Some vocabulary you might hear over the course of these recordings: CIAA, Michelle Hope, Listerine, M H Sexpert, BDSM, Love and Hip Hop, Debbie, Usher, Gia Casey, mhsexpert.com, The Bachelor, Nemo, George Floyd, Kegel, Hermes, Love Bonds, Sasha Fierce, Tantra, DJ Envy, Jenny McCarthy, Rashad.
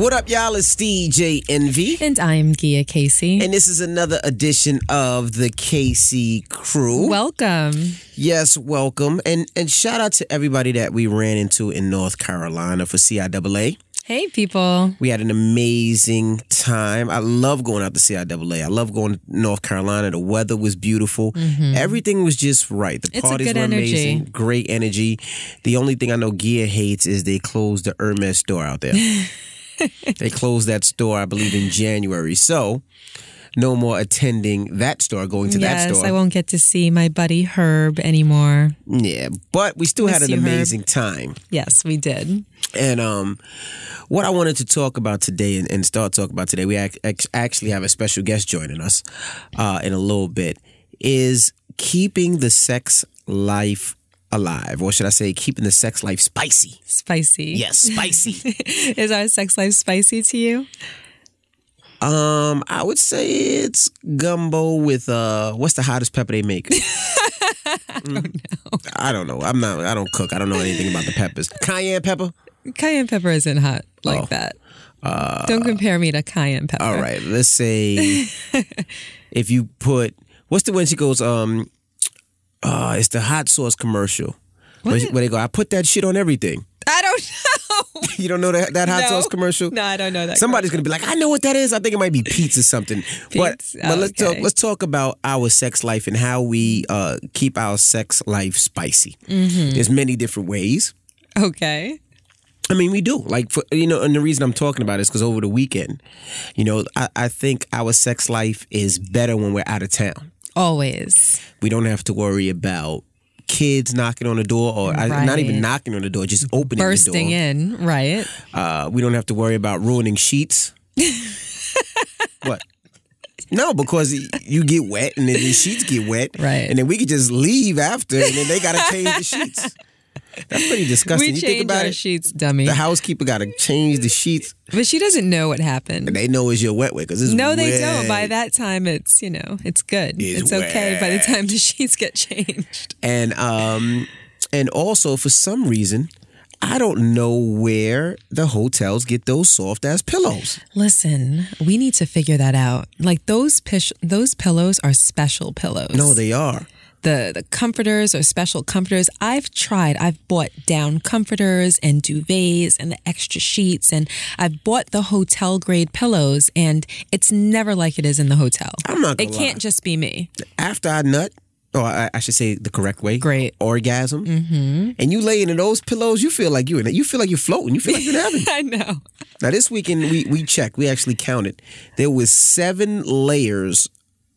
What up, y'all? It's DJ Envy. And I am Gia Casey. And this is another edition of the Casey Crew. Welcome. Yes, welcome. And shout out to everybody that we ran into in North Carolina for CIAA. Hey, people. We had an amazing time. I love going out to CIAA. I love going to North Carolina. The weather was beautiful. Mm-hmm. Everything was just right. The parties were amazing. Great energy. The only thing I know Gia hates is they closed the Hermes store out there. They closed that store, I believe, in January. So no more attending that store, going to that store. Yes, I won't get to see my buddy Herb anymore. Yeah, but we still had an amazing time. Yes, we did. And what I wanted to talk about today and start talking about today, we actually have a special guest joining us in a little bit, is keeping the sex life alive, or should I say keeping the sex life spicy. Spicy. Yes, spicy. Is our sex life spicy to you? I would say it's gumbo with what's the hottest pepper they make? I don't know. I don't cook. I don't know anything about the peppers. Cayenne pepper? Cayenne pepper isn't hot like that. Don't compare me to cayenne pepper. All right. Let's say if you put, what's the one she goes, it's the hot sauce commercial. Where they go, I put that shit on everything. I don't know. You don't know that hot sauce commercial? No, I don't know that. Somebody's going to be like, I know what that is. I think it might be pizza something. But let's talk about our sex life and how we keep our sex life spicy. Mm-hmm. There's many different ways. Okay. I mean, we do. And the reason I'm talking about it is because over the weekend, I think our sex life is better when we're out of town. Always. We don't have to worry about kids knocking on the door, or not even knocking on the door, just opening the door. Bursting in, right. We don't have to worry about ruining sheets. What? No, because you get wet, and then the sheets get wet. Right. And then we could just leave after, and then they got to change the sheets. That's pretty disgusting. We change our sheets, dummy. The housekeeper got to change the sheets. But she doesn't know what happened. And they know it's your wet wet because it's wet. No, they don't. By that time, it's, it's good. It's okay by the time the sheets get changed. And also, for some reason, I don't know where the hotels get those soft-ass pillows. Listen, we need to figure that out. Like, those pillows are special pillows. No, they are. The comforters or special comforters. I've bought down comforters and duvets and the extra sheets, and I've bought the hotel grade pillows, and it's never like it is in the hotel. I'm not gonna lie. It can't just be me. After I nut, or I should say the correct way, great orgasm, mm-hmm. and you lay into those pillows, you feel like you're floating. You feel like you're in heaven. I know. Now this weekend we checked. We actually counted. There was 7 layers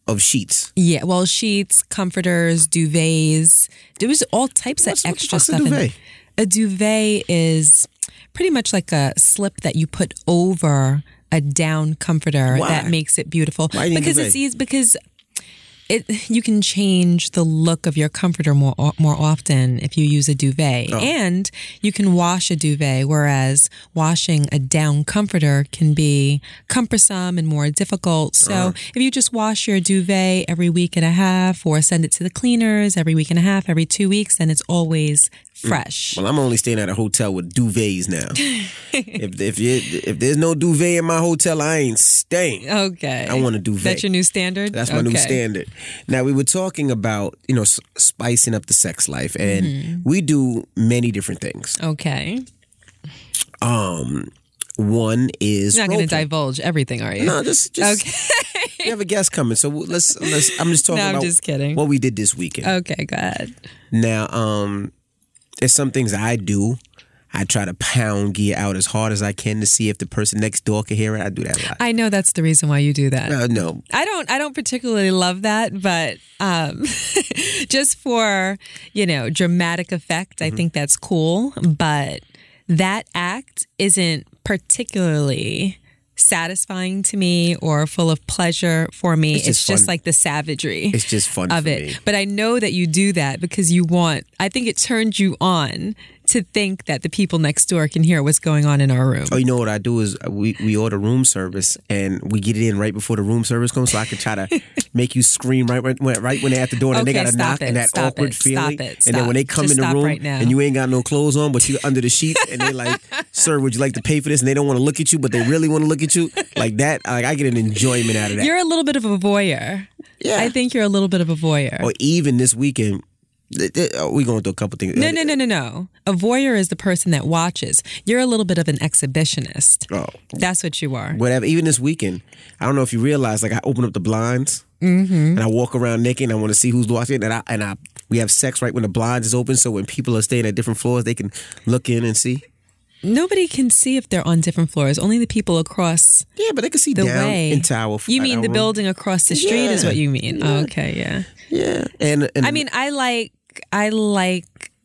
of sheets. Yeah, well, sheets, comforters, duvets. There was all types of extra stuff in there. A duvet is pretty much like a slip that you put over a down comforter. Why? That makes it beautiful. Why do you need duvet? You can change the look of your comforter more often if you use a duvet. Oh. And you can wash a duvet, whereas washing a down comforter can be cumbersome and more difficult. So if you just wash your duvet every week and a half, or send it to the cleaners every week and a half, every 2 weeks, then it's always fresh. Well, I'm only staying at a hotel with duvets now. If there's no duvet in my hotel, I ain't staying. Okay. I want a duvet. That's your new standard? That's my new standard. Now, we were talking about, spicing up the sex life, and we do many different things. Okay. One is you're not going to divulge everything, are you? No, just okay. We have a guest coming, so let's I'm just talking about what we did this weekend. Okay, go ahead. Now, there's some things I do. I try to pound gear out as hard as I can to see if the person next door can hear it. I do that a lot. I know that's the reason why you do that. No. I don't particularly love that, but just for, dramatic effect, mm-hmm. I think that's cool. But that act isn't particularly satisfying to me or full of pleasure for me. It's just like the savagery. It's just fun of it. Me. But I know that you do that because I think it turned you on to think that the people next door can hear what's going on in our room. Oh, you know what I do is we order room service and we get it in right before the room service comes so I can try to make you scream right when they're at the door and okay, they got to knock and that awkward feeling. And then when they come in the room and you ain't got no clothes on but you're under the sheet and they're like, sir, would you like to pay for this? And they don't want to look at you but they really want to look at you. Like that, like I get an enjoyment out of that. You're a little bit of a voyeur. Yeah. I think you're a little bit of a voyeur. Or even this weekend, we're going through a couple things. No. A voyeur is the person that watches. You're a little bit of an exhibitionist. Oh. That's what you are. Whatever. Even this weekend, I don't know if you realize, like I open up the blinds and I walk around naked and I want to see who's watching and we have sex right when the blinds is open so when people are staying at different floors, they can look in and see. Nobody can see if they're on different floors. Only the people across. Yeah, but they can see the down way. Into our. You mean the room. Building across the street is what you mean? Yeah. Okay, yeah. Yeah, and I mean, I like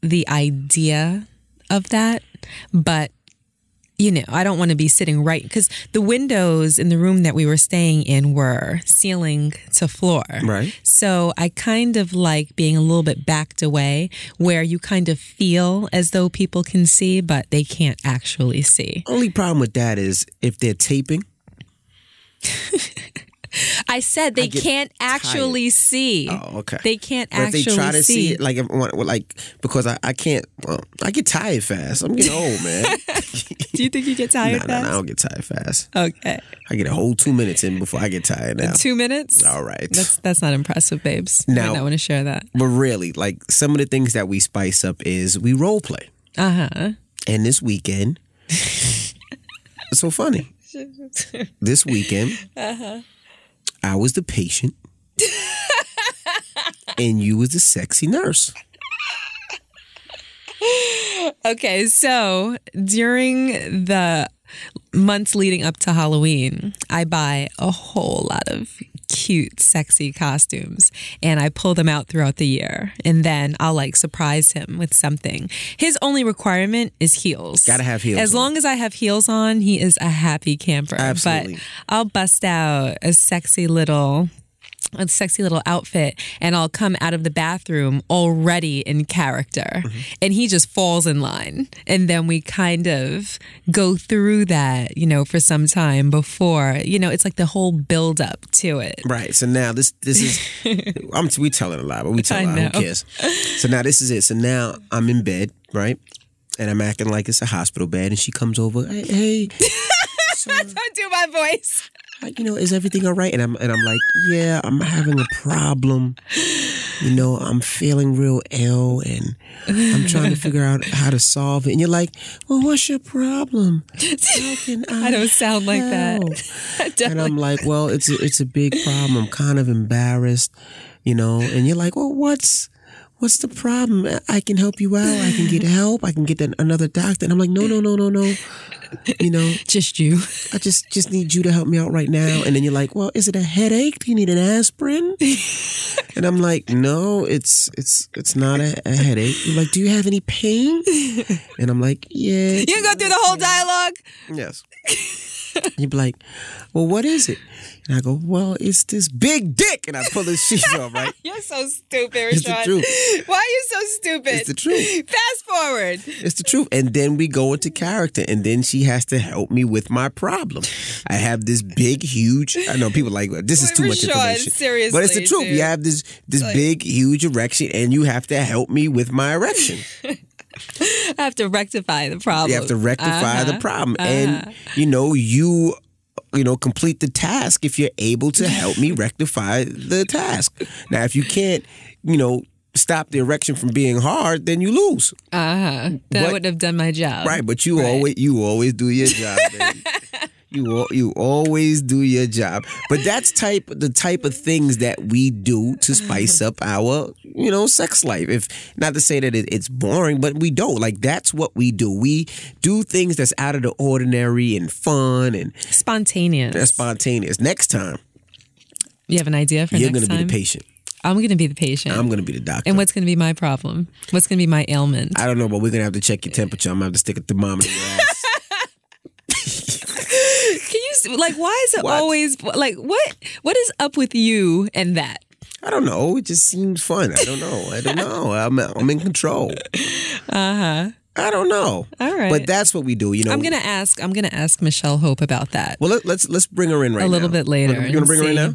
the idea of that, but you know, I don't want to be sitting right because the windows in the room that we were staying in were ceiling to floor. Right. So I kind of like being a little bit backed away where you kind of feel as though people can see, but they can't actually see. Only problem with that is if they're taping. I said they can't actually see. Oh, okay. They can't actually see. But if they try to see it, because I can't, well, I get tired fast. I'm getting old, man. Do you think you get tired fast? No, I don't get tired fast. Okay. I get a whole 2 minutes in before I get tired now. 2 minutes? All right. That's not impressive, babes. Now, I don't want to share that. But really, like some of the things that we spice up is we role play. Uh-huh. And this weekend, it's so funny. This weekend, I was the patient and you was the sexy nurse. Okay, so during the months leading up to Halloween, I buy a whole lot of cute, sexy costumes and I pull them out throughout the year and then I'll like surprise him with something. His only requirement is heels. Gotta have heels. As long as I have heels on, he is a happy camper. Absolutely. But I'll bust out a sexy little outfit and I'll come out of the bathroom already in character and he just falls in line and then we kind of go through that, you know, for some time before, you know, it's like the whole build up to it. Right. So now this is we telling a lie, but we tell a lie. Who cares? So now this is it. So now I'm in bed, right? And I'm acting like it's a hospital bed and she comes over, hey. So, don't do my voice. Like, you know, is everything all right? And I'm like, yeah, I'm having a problem. You know, I'm feeling real ill and I'm trying to figure out how to solve it. And you're like, well, what's your problem? How can I don't sound like that. And I'm like, well, it's a big problem. I'm kind of embarrassed, you know. And you're like, well, what's the problem? I can help you out. I can get help. I can get another doctor. And I'm like, no. You know, just you. I just need you to help me out right now. And then you're like, well, is it a headache? Do you need an aspirin? And I'm like, no, it's not a headache. You're like, do you have any pain? And I'm like, yeah. You can go through the whole dialogue. Yes. You'd be like, well, what is it? And I go, well, it's this big dick. And I pull the sheet off, right? You're so stupid, Rashad. It's the truth. Why are you so stupid? It's the truth. Fast forward. It's the truth. And then we go into character. And then she has to help me with my problem. I have this big, huge, I know people like, this is too much information. Seriously, but it's the truth. Dude. You have this big, huge erection. And you have to help me with my erection. I have to rectify the problem. You have to rectify the problem. And, you know, complete the task if you're able to help me rectify the task. Now, if you can't, you know, stop the erection from being hard, then you lose. Then I wouldn't have done my job. Right, but you always do your job, baby. You always do your job. But that's the type of things that we do to spice up our, you know, sex life. If not to say that it's boring, but we don't. Like, that's what we do. We do things that's out of the ordinary and fun and spontaneous. That's spontaneous. Next time. You have an idea for next time? You're going to be the patient. I'm going to be the patient. I'm going to be the doctor. And what's going to be my problem? What's going to be my ailment? I don't know, but we're going to have to check your temperature. I'm going to have to stick a thermometer in your ass. Can you, like, why is it always, like, what is up with you and that? I don't know. It just seems fun. I don't know. I'm in control. I don't know. All right. But that's what we do, you know. I'm going to ask Michelle Hope about that. Well, let's bring her in right now. A little bit later. You want to bring her in now?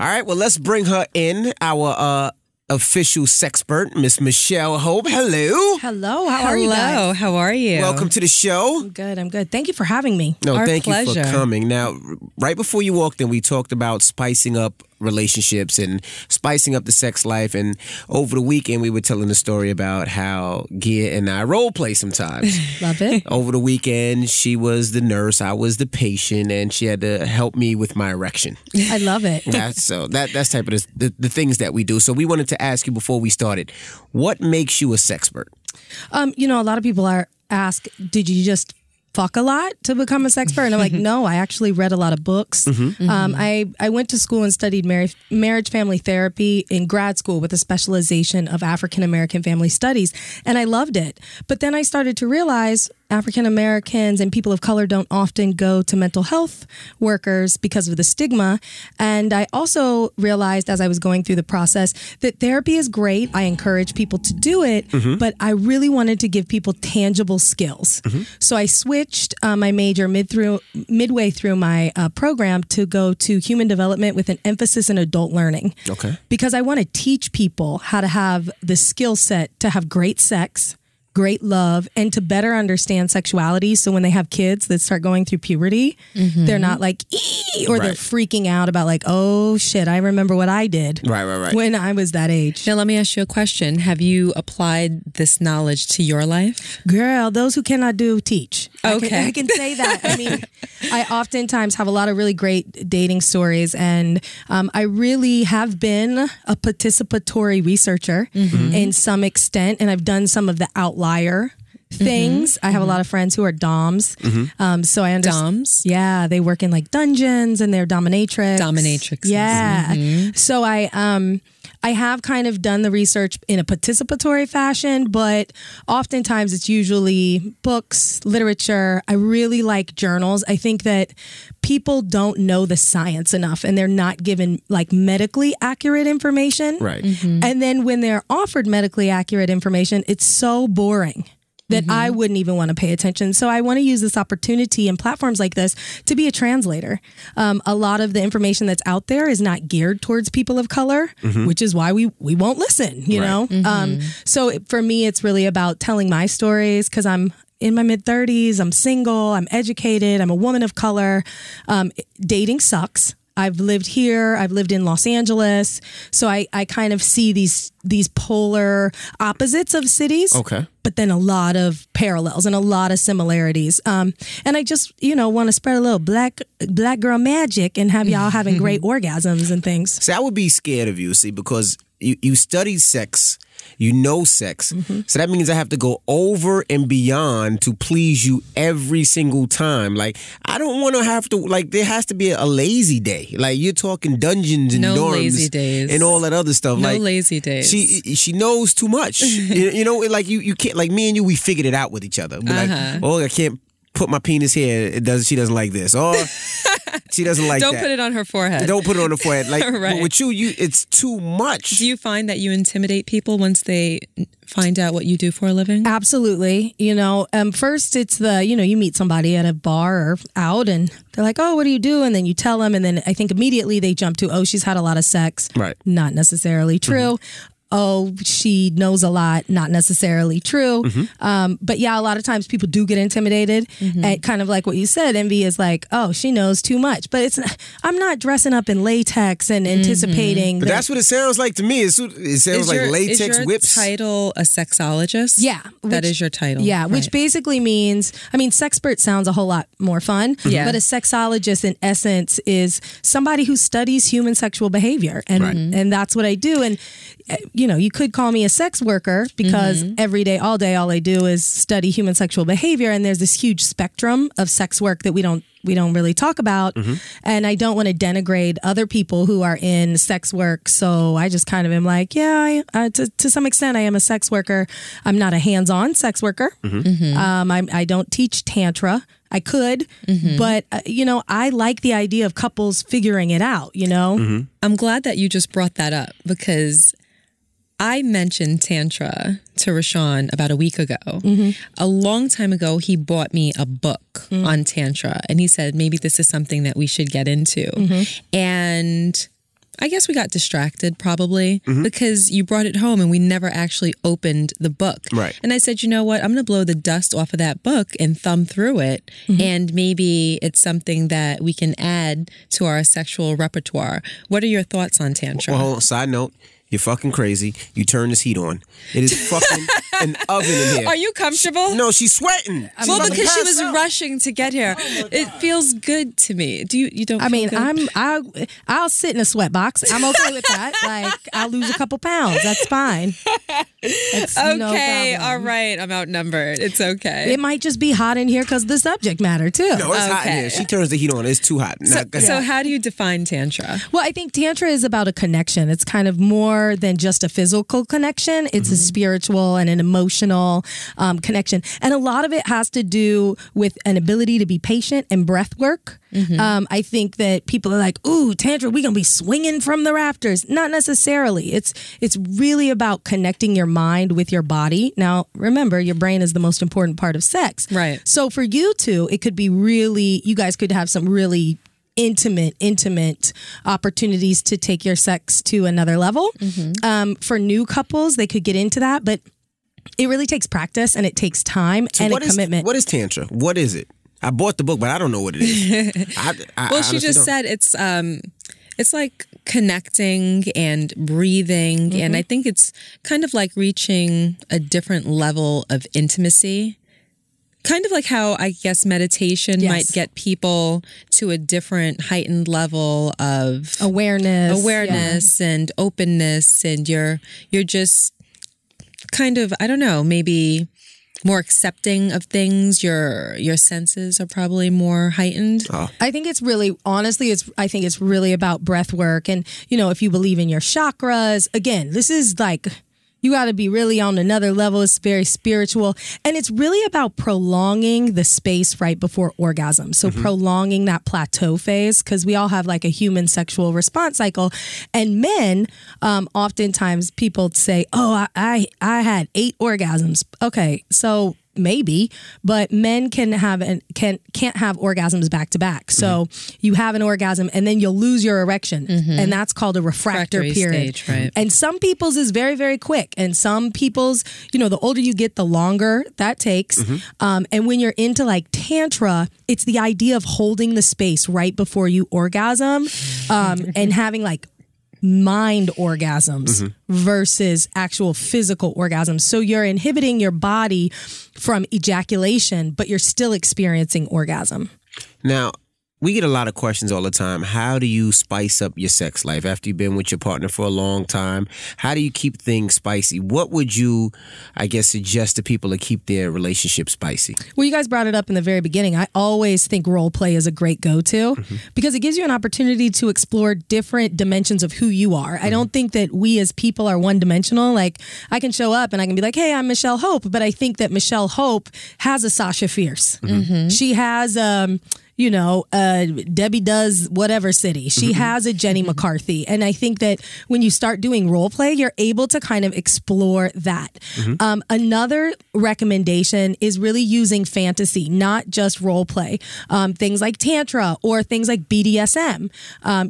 All right. Well, let's bring her in, our official sexpert, Miss Michelle Hope. Hello. Hello. How are you guys? Hello. How are you? Welcome to the show. I'm good. Thank you for having me. No, our thank pleasure. You for coming. Now, right before you walked in, we talked about spicing up relationships and spicing up the sex life, and over the weekend we were telling the story about how Gia and I role play sometimes. Love it. Over the weekend she was the nurse, I was the patient, and she had to help me with my erection. I love it. That's type of the things that we do. So we wanted to ask you before we started, what makes you a sexpert? A lot of people ask, did you just fuck a lot to become a sexpert? And I'm like, no, I actually read a lot of books. Mm-hmm. I went to school and studied marriage family therapy in grad school with a specialization of African-American family studies. And I loved it. But then I started to realize African-Americans and people of color don't often go to mental health workers because of the stigma. And I also realized as I was going through the process that therapy is great. I encourage people to do it, mm-hmm. but I really wanted to give people tangible skills. Mm-hmm. So I switched my major midway through my program to go to human development with an emphasis in adult learning. Okay. Because I want to teach people how to have the skill set to have great sex, great love, and to better understand sexuality. So when they have kids that start going through puberty, mm-hmm. they're not like, eee, or right. they're freaking out about like, oh shit, I remember what I did right. when I was that age. Now let me ask you a question. Have you applied this knowledge to your life? Girl, those who cannot do, teach. Okay. I can say that. I mean, I oftentimes have a lot of really great dating stories, and I really have been a participatory researcher mm-hmm. in some extent, and I've done some of the outlier things. Mm-hmm. I have mm-hmm. a lot of friends who are doms. Mm-hmm. So I understand. Doms? Yeah. They work in like dungeons and they're dominatrix. Dominatrix. Yeah. Mm-hmm. So I have kind of done the research in a participatory fashion, but oftentimes it's usually books, literature. I really like journals. I think that people don't know the science enough and they're not given like medically accurate information. Right. Mm-hmm. And then when they're offered medically accurate information, it's so boring that mm-hmm. I wouldn't even want to pay attention. So I want to use this opportunity and platforms like this to be a translator. A lot of the information that's out there is not geared towards people of color, mm-hmm. which is why we won't listen, you right. know? Mm-hmm. So for me, it's really about telling my stories, because I'm in my mid-30s, I'm single, I'm educated, I'm a woman of color. Dating sucks. I've lived here. I've lived in Los Angeles. So I kind of see these polar opposites of cities. Okay. But then a lot of parallels and a lot of similarities. And I just, want to spread a little black girl magic and have y'all having great orgasms and things. See, I would be scared of you, see, because you studied sex. You know sex. Mm-hmm. So that means I have to go over and beyond to please you every single time. Like, I don't want to have to, like, there has to be a lazy day. Like, you're talking dungeons and dorms lazy days. And all that other stuff. No, like, lazy days. She knows too much. You can't, like, me and you, we figured it out with each other. We're like, I can't put my penis here. She doesn't like this. Or she doesn't like Don't put it on her forehead. Don't put it on her forehead. Like, right. With you, it's too much. Do you find that you intimidate people once they find out what you do for a living? Absolutely. First it's you meet somebody at a bar or out and they're like, oh, what do you do? And then you tell them. And then I think immediately they jump to, oh, she's had a lot of sex. Right. Not necessarily true. Mm-hmm. Oh, she knows a lot, not necessarily true. Mm-hmm. But yeah, a lot of times people do get intimidated. Mm-hmm. And kind of like what you said, envy is like, oh, she knows too much. But I'm not dressing up in latex and mm-hmm. anticipating. But that's what it sounds like to me. It sounds like latex whips. Is your whips. Title a sexologist? Yeah. That is your title. Yeah, right. Which basically means, sexpert sounds a whole lot more fun. Yeah. But a sexologist in essence is somebody who studies human sexual behavior. And, right. and that's what I do. And you could call me a sex worker because mm-hmm. every day, all day, all I do is study human sexual behavior. And there's this huge spectrum of sex work that we don't really talk about. Mm-hmm. And I don't want to denigrate other people who are in sex work. So I just kind of am like, yeah, to some extent, I am a sex worker. I'm not a hands-on sex worker. Mm-hmm. Mm-hmm. I don't teach Tantra. I could, mm-hmm. but, I like the idea of couples figuring it out, Mm-hmm. I'm glad that you just brought that up because I mentioned Tantra to Rashawn about a week ago. Mm-hmm. A long time ago, he bought me a book on Tantra, and he said, maybe this is something that we should get into. Mm-hmm. And I guess we got distracted probably because you brought it home and we never actually opened the book. Right. And I said, you know what? I'm going to blow the dust off of that book and thumb through it. Mm-hmm. And maybe it's something that we can add to our sexual repertoire. What are your thoughts on Tantra? Well, hold on, side note. You're fucking crazy. You turn this heat on. It is fucking an oven in here. Are you comfortable? No, she's sweating. Well, because she was rushing to get here. Oh, it feels good to me. Do you? You don't? I mean, feel good? I'll sit in a sweat box. I'm okay with that. Like, I'll lose a couple pounds. That's fine. It's okay. No, all right. I'm outnumbered. It's okay. It might just be hot in here because the subject matter too. No, it's hot in here. She turns the heat on. It's too hot. So how do you define Tantra? Well, I think Tantra is about a connection. It's kind of more than just a physical connection. It's a spiritual and an emotional connection. And a lot of it has to do with an ability to be patient and breath work. Mm-hmm. I think that people are like, ooh, Tantra, we're going to be swinging from the rafters. Not necessarily. It's really about connecting your mind with your body. Now, remember, your brain is the most important part of sex. Right. So for you two, it could be really, you guys could have some really intimate opportunities to take your sex to another level. Mm-hmm. For new couples, they could get into that, but it really takes practice and it takes time and a commitment. What is Tantra? What is it? I bought the book, but I don't know what it is. Well, she just said it's like connecting and breathing, and I think it's kind of like reaching a different level of intimacy. Kind of like how, I guess, meditation might get people to a different heightened level of awareness and openness, and you're just kind of, I don't know, maybe more accepting of things. Your senses are probably more heightened. Oh. I think it's really, honestly, I think it's really about breath work, and you know, if you believe in your chakras, again, this is like, you got to be really on another level. It's very spiritual. And it's really about prolonging the space right before orgasm. So prolonging that plateau phase, because we all have like a human sexual response cycle. And men, oftentimes people say, oh, I had 8 orgasms. Okay, so maybe, but men can't have orgasms back to back. So you have an orgasm and then you'll lose your erection, and that's called a refractory period. Stage, right. And some people's is very, very quick, and some people's, you know, the older you get, the longer that takes. And when you're into like Tantra, it's the idea of holding the space right before you orgasm, and having like mind orgasms versus actual physical orgasms. So you're inhibiting your body from ejaculation, but you're still experiencing orgasm. Now, we get a lot of questions all the time. How do you spice up your sex life after you've been with your partner for a long time? How do you keep things spicy? What would you, I guess, suggest to people to keep their relationship spicy? Well, you guys brought it up in the very beginning. I always think role play is a great go-to because it gives you an opportunity to explore different dimensions of who you are. I don't think that we as people are one-dimensional. Like, I can show up and I can be like, hey, I'm Michelle Hope, but I think that Michelle Hope has a Sasha Fierce. She has you know, Debbie does whatever city. She has a Jenny McCarthy. And I think that when you start doing role play, you're able to kind of explore that. Another recommendation is really using fantasy, not just role play. Things like Tantra or things like BDSM.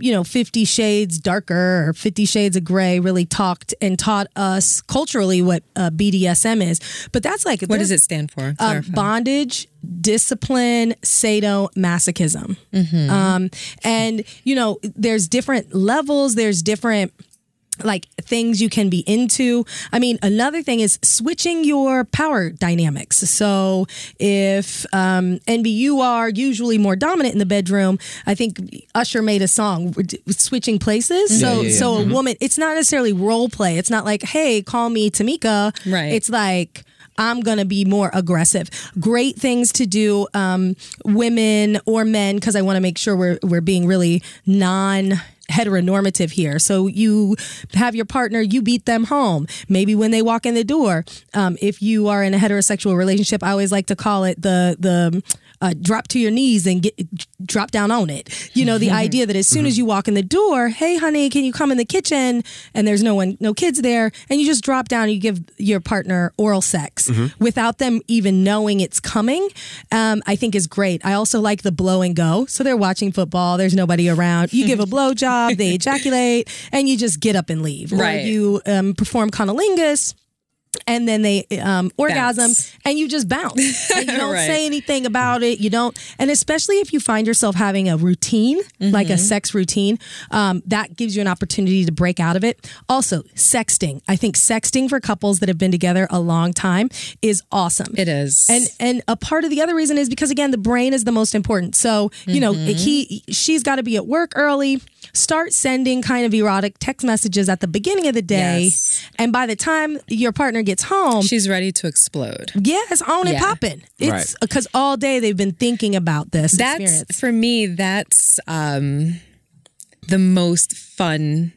You know, 50 Shades Darker or 50 Shades of Grey really talked and taught us culturally what BDSM is. But that's like... What does it stand for? Bondage, discipline, sadomasochism. And, you know, there's different levels, there's different like things you can be into. I mean, another thing is switching your power dynamics. So if Envy, you are usually more dominant in the bedroom. I think Usher made a song switching places. So a woman, it's not necessarily role play. It's not like, hey, call me Tamika. Right. It's like, I'm going to be more aggressive. Great things to do, women or men, because I want to make sure we're being really non-heteronormative here. So you have your partner, you beat them home. Maybe when they walk in the door, if you are in a heterosexual relationship, I always like to call it the drop to your knees and drop down on it. You know, the idea that as soon as you walk in the door, hey, honey, can you come in the kitchen? And there's no one, no kids there. And you just drop down and you give your partner oral sex without them even knowing it's coming, I think is great. I also like the blow and go. So they're watching football. There's nobody around. You give a blowjob, they ejaculate, and you just get up and leave. Right. Or you perform cunnilingus. And then they orgasm and you just bounce. And you don't say anything about it. You don't. And especially if you find yourself having a routine, like a sex routine, that gives you an opportunity to break out of it. Also, sexting. I think sexting for couples that have been together a long time is awesome. It is. And a part of the other reason is because, again, the brain is the most important. So, you know, she's got to be at work early. Start sending kind of erotic text messages at the beginning of the day. Yes. And by the time your partner gets home, she's ready to explode. Yes, on and popping. It's because all day they've been thinking about this experience. For me, that's the most fun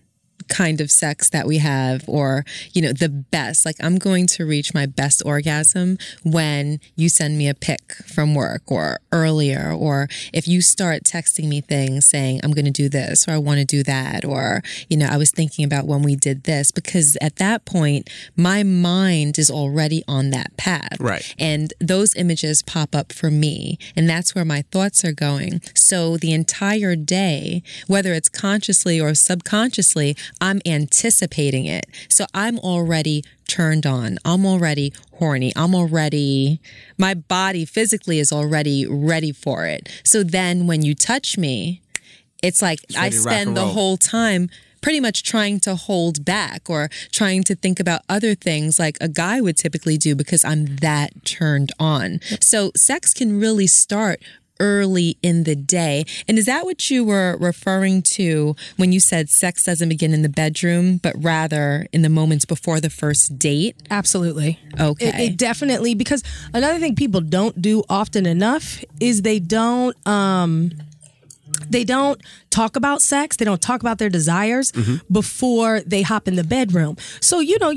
kind of sex that we have, or, you know, the best. Like, I'm going to reach my best orgasm when you send me a pic from work or earlier, or if you start texting me things saying, I'm going to do this, or I want to do that, or, you know, I was thinking about when we did this, because at that point, my mind is already on that path. Right. And those images pop up for me, and that's where my thoughts are going. So the entire day, whether it's consciously or subconsciously, I'm anticipating it. So I'm already turned on. I'm already horny. I'm already, my body physically is already ready for it. So then when you touch me, it's like I spend the whole time pretty much trying to hold back or trying to think about other things like a guy would typically do because I'm that turned on. So sex can really start early in the day. And is that what you were referring to when you said sex doesn't begin in the bedroom, but rather in the moments before the first date? Absolutely. Okay. It definitely, because another thing people don't do often enough is they don't talk about sex. They don't talk about their desires before they hop in the bedroom. So, you know,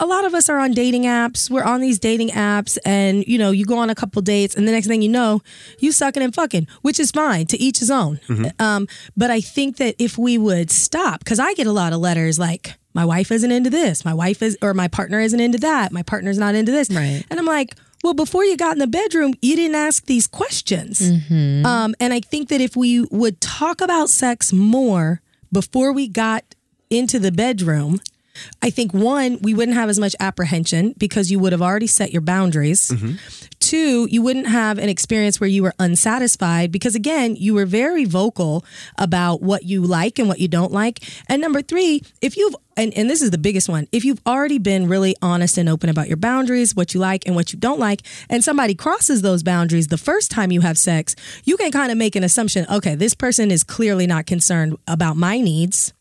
a lot of us are on dating apps. We're on these dating apps and, you know, you go on a couple dates and the next thing you know, you sucking and fucking, which is fine, to each his own. But I think that if we would stop, because I get a lot of letters like, my wife isn't into this. My wife is, or my partner isn't into that. My partner's not into this. Right. And I'm like, well, before you got in the bedroom, you didn't ask these questions. And I think that if we would talk about sex more before we got into the bedroom, I think, one, we wouldn't have as much apprehension because you would have already set your boundaries. Two, you wouldn't have an experience where you were unsatisfied because, again, you were very vocal about what you like and what you don't like. And number three, if you've, and this is the biggest one, if you've already been really honest and open about your boundaries, what you like and what you don't like, and somebody crosses those boundaries the first time you have sex, you can kind of make an assumption, okay, this person is clearly not concerned about my needs.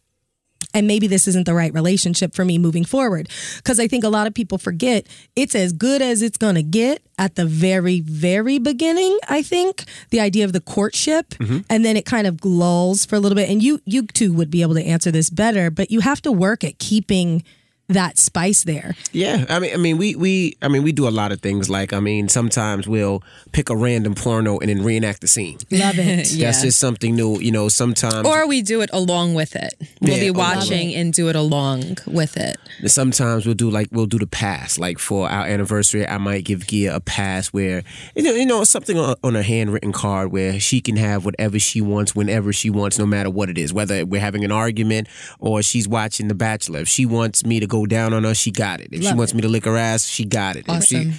And maybe this isn't the right relationship for me moving forward. Because I think a lot of people forget it's as good as it's going to get at the very, very beginning, I think. The idea of the courtship. And then it kind of lulls for a little bit. And you too would be able to answer this better. But you have to work at keeping that spice there. Yeah. I mean we do a lot of things. Like, I mean, sometimes we'll pick a random porno and then reenact the scene. Love it. Yeah. That's just something new, you know, sometimes. Or we do it along with it. We'll be watching and do it along with it. Sometimes we'll do the pass. Like for our anniversary, I might give Gia a pass where, you know, something on a handwritten card where she can have whatever she wants, whenever she wants, no matter what it is, whether we're having an argument or she's watching The Bachelor. If she wants me to go down on her, she got it. If she wants me to lick her ass, she got it. Awesome.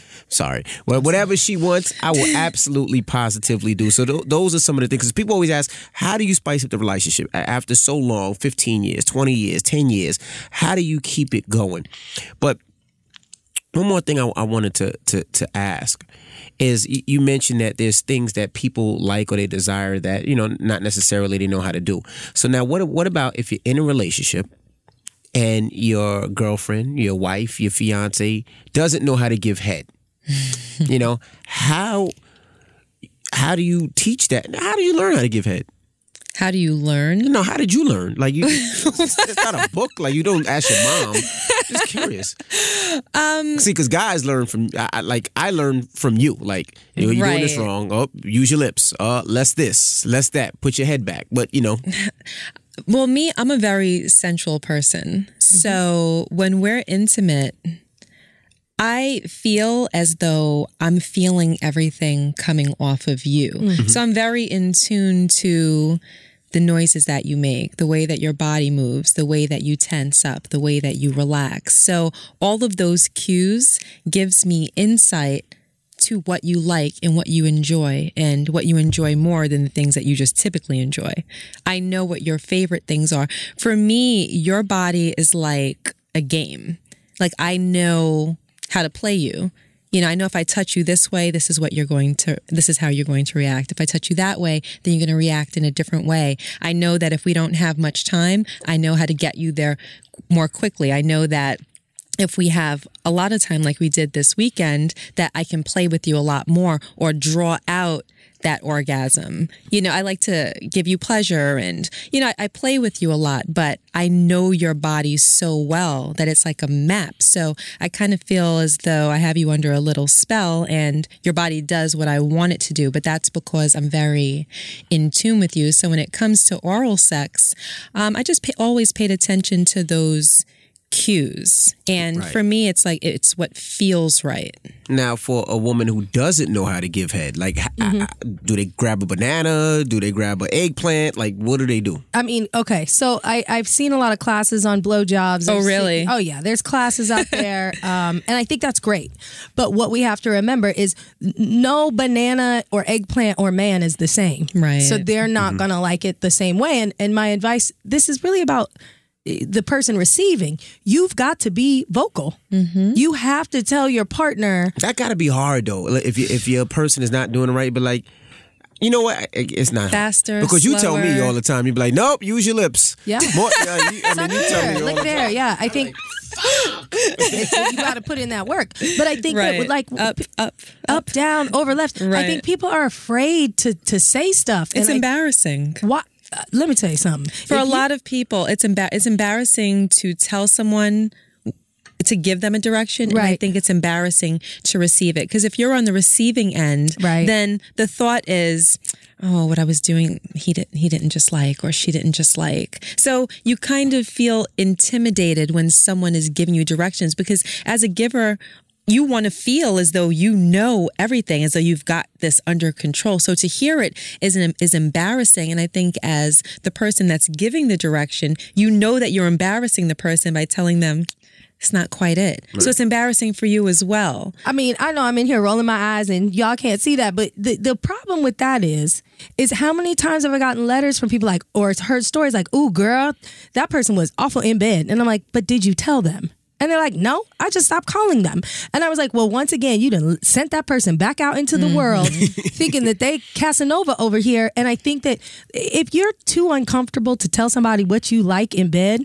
Well, whatever she wants, I will absolutely positively do. So those are some of the things. Because people always ask, how do you spice up the relationship after so long, 15 years, 20 years, 10 years? How do you keep it going? But one more thing I wanted to ask is, you mentioned that there's things that people like or they desire that, you know, not necessarily they know how to do. So now what about if you're in a relationship and your girlfriend, your wife, your fiance doesn't know how to give head? You know, how do you teach that? How do you learn how to give head? How do you learn? No, how did you learn? Like, it's not a book. Like, you don't ask your mom. Just curious. See, because guys learn from, I learn from you. Like, you know, you're doing this wrong. Oh, use your lips. Less this, less that. Put your head back. But, you know. Well, me, I'm a very sensual person. So when we're intimate, I feel as though I'm feeling everything coming off of you. Mm-hmm. So I'm very in tune to the noises that you make, the way that your body moves, the way that you tense up, the way that you relax. So all of those cues gives me insight to what you like and what you enjoy and what you enjoy more than the things that you just typically enjoy. I know what your favorite things are. For me, your body is like a game. Like, I know how to play you. You know, I know if I touch you this way, this is how you're going to react. If I touch you that way, then you're going to react in a different way. I know that if we don't have much time, I know how to get you there more quickly. I know that if we have a lot of time like we did this weekend, that I can play with you a lot more or draw out that orgasm. You know, I like to give you pleasure and, you know, I play with you a lot, but I know your body so well that it's like a map. So I kind of feel as though I have you under a little spell and your body does what I want it to do, but that's because I'm very in tune with you. So when it comes to oral sex, I just always paid attention to those cues. And for me, it's like, it's what feels right. Now, for a woman who doesn't know how to give head, like, do they grab a banana? Do they grab an eggplant? Like, what do they do? I mean, okay, so I've seen a lot of classes on blowjobs. Oh, really? Oh, yeah, there's classes out there. And I think that's great. But what we have to remember is no banana or eggplant or man is the same. Right. So they're not going to like it the same way. And my advice, this is really about the person receiving. You've got to be vocal. You have to tell your partner. That got to be hard though. If your person is not doing it right, but like, you know what? It's not faster, because you slower. Tell me all the time. You be like, nope, use your lips. Yeah, more, you tell me all the time. Yeah, I think. You got to put in that work. But I think that with like up, down, over, left. Right. I think people are afraid to say stuff. It's embarrassing. What? Let me tell you something. For a lot of people, it's embarrassing to tell someone, to give them a direction. Right. And I think it's embarrassing to receive it. Because if you're on the receiving end, then the thought is, oh, what I was doing, he didn't just like, or she didn't just like. So you kind of feel intimidated when someone is giving you directions. Because as a giver, you want to feel as though you know everything, as though you've got this under control. So to hear it is embarrassing. And I think as the person that's giving the direction, you know that you're embarrassing the person by telling them it's not quite it. Right. So it's embarrassing for you as well. I mean, I know I'm in here rolling my eyes and y'all can't see that. But the problem with that is how many times have I gotten letters from people like, or heard stories like, ooh, girl, that person was awful in bed. And I'm like, but did you tell them? And they're like, no, I just stopped calling them. And I was like, well, once again, you done sent that person back out into the world thinking that they Casanova over here. And I think that if you're too uncomfortable to tell somebody what you like in bed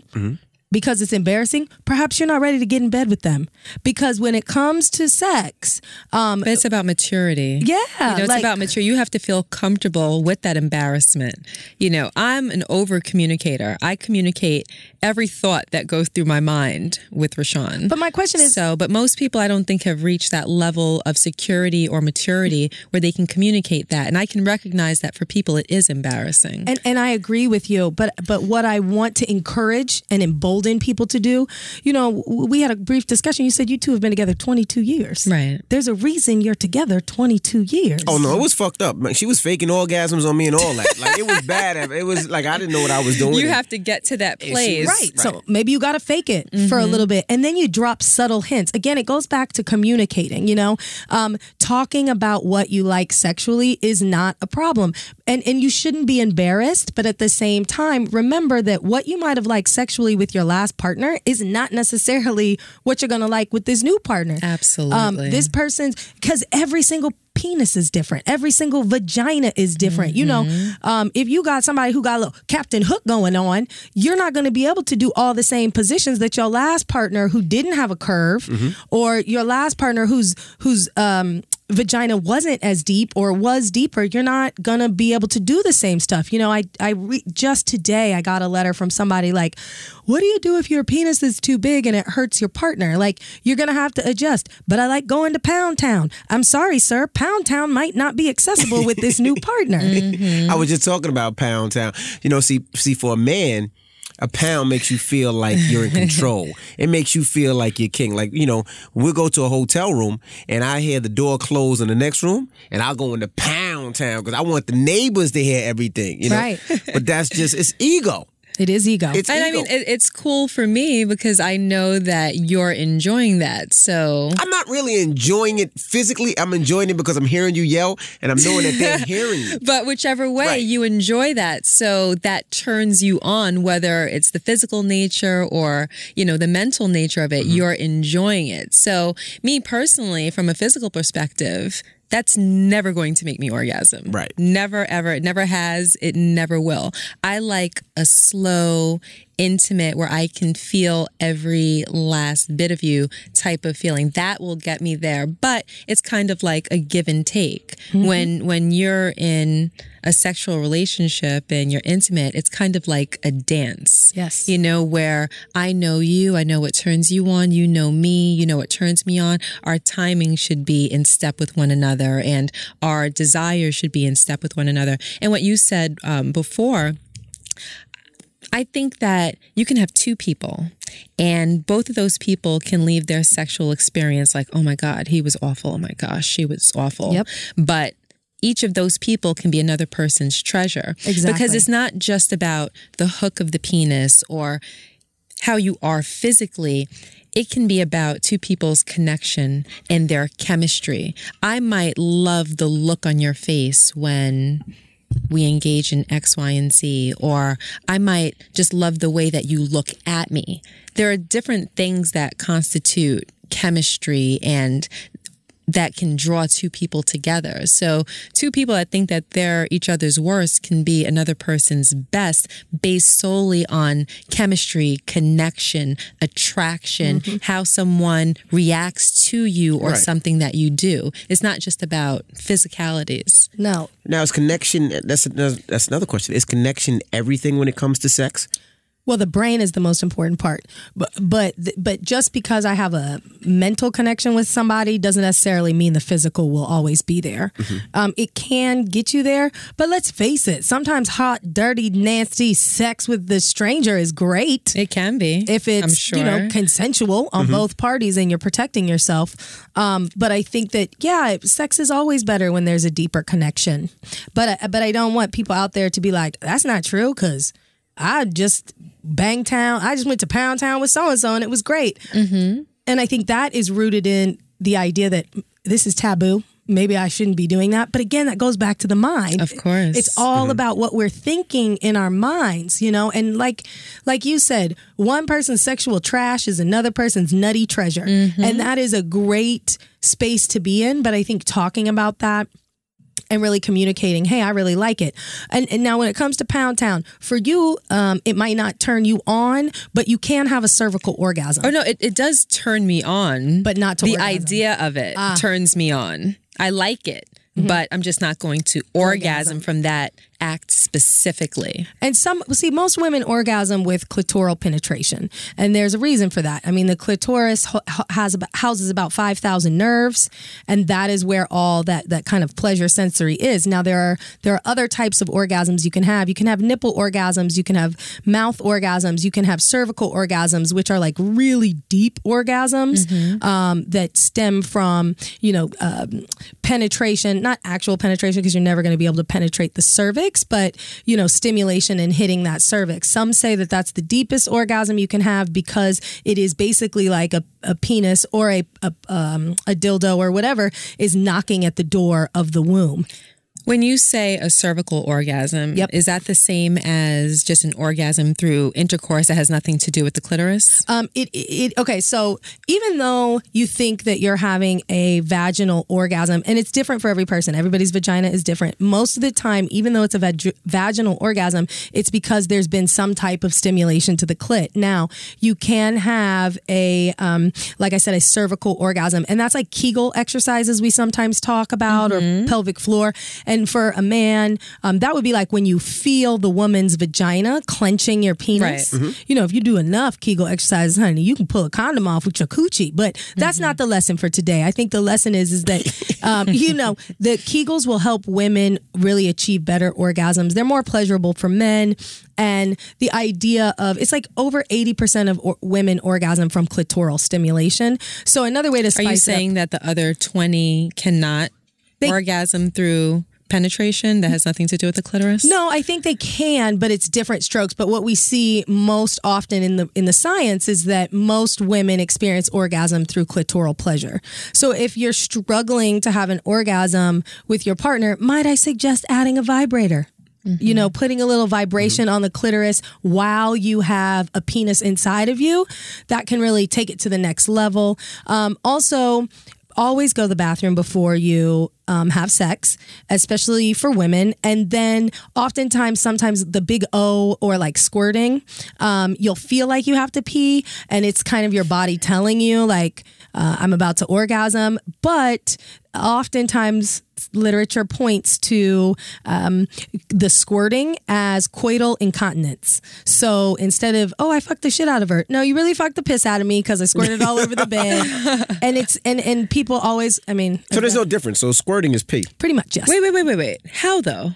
because it's embarrassing, perhaps you're not ready to get in bed with them. Because when it comes to sex... but it's about maturity. Yeah. You know, it's about maturity. You have to feel comfortable with that embarrassment. You know, I'm an over-communicator. I communicate every thought that goes through my mind with Rashawn. But my question is... But most people, I don't think, have reached that level of security or maturity where they can communicate that. And I can recognize that for people, it is embarrassing. And I agree with you. But what I want to encourage and embolden people to do, you know, we had a brief discussion. You said you two have been together 22 years. Right. There's a reason you're together 22 years. Oh, no, it was fucked up. She was faking orgasms on me and all that. Like, it was bad. It was like, I didn't know what I was doing. You have to get to that place. Right. So maybe you got to fake it for a little bit. And then you drop subtle hints. Again, it goes back to communicating, you know. Talking about what you like sexually is not a problem. And you shouldn't be embarrassed. But at the same time, remember that what you might have liked sexually with your last partner is not necessarily what you're going to like with this new partner. Absolutely. This person's, because every single penis is different. Every single vagina is different. You know, if you got somebody who got a little Captain Hook going on, you're not going to be able to do all the same positions that your last partner who didn't have a curve or your last partner who's vagina wasn't as deep or was deeper, you're not going to be able to do the same stuff. You know, just today I got a letter from somebody like, what do you do if your penis is too big and it hurts your partner? Like, you're going to have to adjust. But I like going to Pound Town. I'm sorry, sir. Pound Town might not be accessible with this new partner. Mm-hmm. I was just talking about Pound Town. You know, see, for a man, a pound makes you feel like you're in control. It makes you feel like you're king. Like, you know, we'll go to a hotel room and I hear the door close in the next room and I'll go into Pound Town because I want the neighbors to hear everything, you know? Right. But that's just, it's ego. It is ego. I mean, it's cool for me because I know that you're enjoying that. So I'm not really enjoying it physically. I'm enjoying it because I'm hearing you yell and I'm knowing that they're hearing you. But whichever way, right, you enjoy that. So that turns you on, whether it's the physical nature or, you know, the mental nature of it, mm-hmm, you're enjoying it. So me personally, from a physical perspective, that's never going to make me orgasm. Right. Never, ever. It never has. It never will. I like a slow, intimate, where I can feel every last bit of you type of feeling. That will get me there. But it's kind of like a give and take. Mm-hmm. When you're in a sexual relationship and you're intimate, it's kind of like a dance. Yes. You know, where I know you, I know what turns you on, you know me, you know what turns me on. Our timing should be in step with one another, and our desires should be in step with one another. And what you said before, I think that you can have two people and both of those people can leave their sexual experience like, oh my God, he was awful. Oh my gosh, she was awful. Yep. But each of those people can be another person's treasure. Exactly. Because it's not just about the hook of the penis or how you are physically. It can be about two people's connection and their chemistry. I might love the look on your face when we engage in X, Y, and Z, or I might just love the way that you look at me. There are different things that constitute chemistry and that can draw two people together. So two people that think that they're each other's worst can be another person's best based solely on chemistry, connection, attraction, mm-hmm, how someone reacts to you or, right, something that you do. It's not just about physicalities. No. Now, is connection, that's another question. Is connection everything when it comes to sex? Well, the brain is the most important part, but just because I have a mental connection with somebody doesn't necessarily mean the physical will always be there. Mm-hmm. It can get you there, but let's face it, sometimes hot, dirty, nasty sex with the stranger is great. It can be. If it's, I'm sure, you know, consensual on, mm-hmm, both parties and you're protecting yourself. But I think that, yeah, sex is always better when there's a deeper connection. But I don't want people out there to be like, that's not true because I just went to Pound Town with so-and-so and it was great. Mm-hmm. And I think that is rooted in the idea that this is taboo. Maybe I shouldn't be doing that. But again, that goes back to the mind. Of course. It's all, mm-hmm, about what we're thinking in our minds, you know? And like you said, one person's sexual trash is another person's nutty treasure. Mm-hmm. And that is a great space to be in. But I think talking about that and really communicating, hey, I really like it. And now when it comes to Pound Town, for you, it might not turn you on, but you can have a cervical orgasm. Oh, no, it does turn me on. But not to orgasm. The idea of it turns me on. I like it, mm-hmm, but I'm just not going to orgasm from that act specifically. And most women orgasm with clitoral penetration. And there's a reason for that. I mean, the clitoris houses about 5,000 nerves, and that is where all that kind of pleasure sensory is. Now, there are other types of orgasms you can have. You can have nipple orgasms, you can have mouth orgasms, you can have cervical orgasms, which are like really deep orgasms, mm-hmm, that stem from, you know, penetration, not actual penetration because you're never going to be able to penetrate the cervix, but, you know, stimulation and hitting that cervix. Some say that that's the deepest orgasm you can have because it is basically like a penis or a dildo or whatever is knocking at the door of the womb. When you say a cervical orgasm, is that the same as just an orgasm through intercourse that has nothing to do with the clitoris? Okay, so even though you think that you're having a vaginal orgasm, and it's different for every person, everybody's vagina is different. Most of the time, even though it's a vaginal orgasm, it's because there's been some type of stimulation to the clit. Now, you can have a, like I said, a cervical orgasm, and that's like Kegel exercises we sometimes talk about, or pelvic floor. And for a man, that would be like when you feel the woman's vagina clenching your penis. Right. Mm-hmm. You know, if you do enough Kegel exercises, honey, you can pull a condom off with your coochie. But that's not the lesson for today. I think the lesson is that, you know, the Kegels will help women really achieve better orgasms. They're more pleasurable for men. And the idea of, it's like over 80% of women orgasm from clitoral stimulation. So another way to spice it up. Are you saying that the other 20 cannot orgasm through penetration that has nothing to do with the clitoris? No, I think they can, but it's different strokes. But what we see most often in the science is that most women experience orgasm through clitoral pleasure. So if you're struggling to have an orgasm with your partner, might I suggest adding a vibrator? Mm-hmm. You know, putting a little vibration on the clitoris while you have a penis inside of you, that can really take it to the next level. Also, always go to the bathroom before you have sex, especially for women. And then oftentimes, sometimes the big O or like squirting, you'll feel like you have to pee. And it's kind of your body telling you like, I'm about to orgasm. But oftentimes literature points to the squirting as coital incontinence. So instead of, oh, I fucked the shit out of her. No, you really fucked the piss out of me because I squirted all over the bed. And it's and people always, I mean. So there's no difference. So squirting is pee. Pretty much, yes. Wait. How though?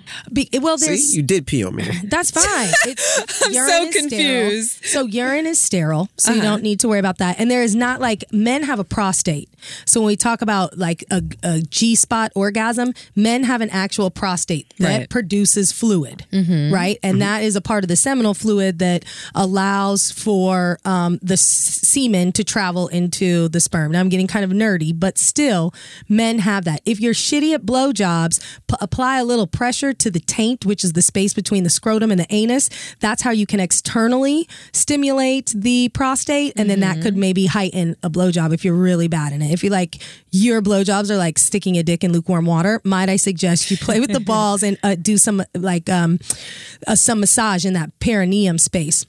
Well, there's. See, you did pee on me. That's fine. I'm so confused. Sterile. So urine is sterile. So you don't need to worry about that. And there is not like, men have a prostate. So when we talk about like a G-spot orgasm, men have an actual prostate that produces fluid, right? And that is a part of the seminal fluid that allows for the semen to travel into the sperm. Now I'm getting kind of nerdy, but still, men have that. If you're shitty at blowjobs, apply a little pressure to the taint, which is the space between the scrotum and the anus. That's how you can externally stimulate the prostate, and then that could maybe heighten a blowjob if you're really bad in it. If you like, your blowjobs are like sticking a dick in lukewarm water, might I suggest you play with the balls and do some like some massage in that perineum space.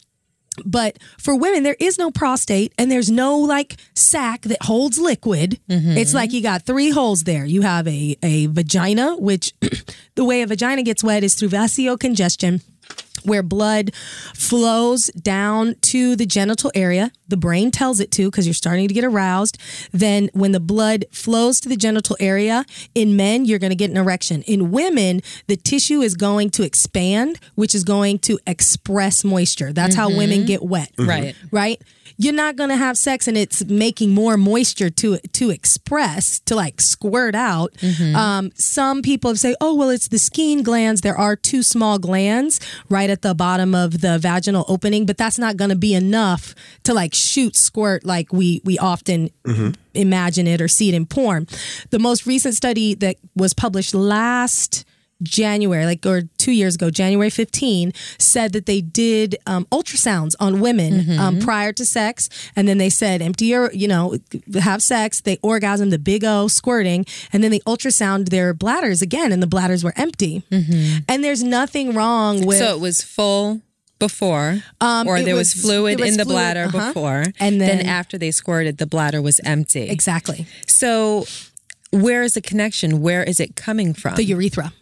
But for women, there is no prostate and there's no like sac that holds liquid. It's like you got three holes there. You have a vagina, which the way a vagina gets wet is through vasocongestion, where blood flows down to the genital area. The brain tells it to because you're starting to get aroused. Then when the blood flows to the genital area, in men, you're going to get an erection. In women, the tissue is going to expand, which is going to express moisture. That's how women get wet. Right? You're not going to have sex and it's making more moisture to express, to like squirt out. Some people say, oh, well, it's the skein glands. There are two small glands right at the bottom of the vaginal opening, but that's not going to be enough to like shoot squirt like we often imagine it or see it in porn. The most recent study that was published last January, like, or 2 years ago, January 15, said that they did ultrasounds on women prior to sex. And then they said, empty your, you know, have sex. They orgasm, the big O squirting. And then they ultrasound their bladders again. And the bladders were empty. And there's nothing wrong with. So it was full before, or there was fluid in the bladder before. And then after they squirted, the bladder was empty. Exactly. So where is the connection? Where is it coming from? The urethra.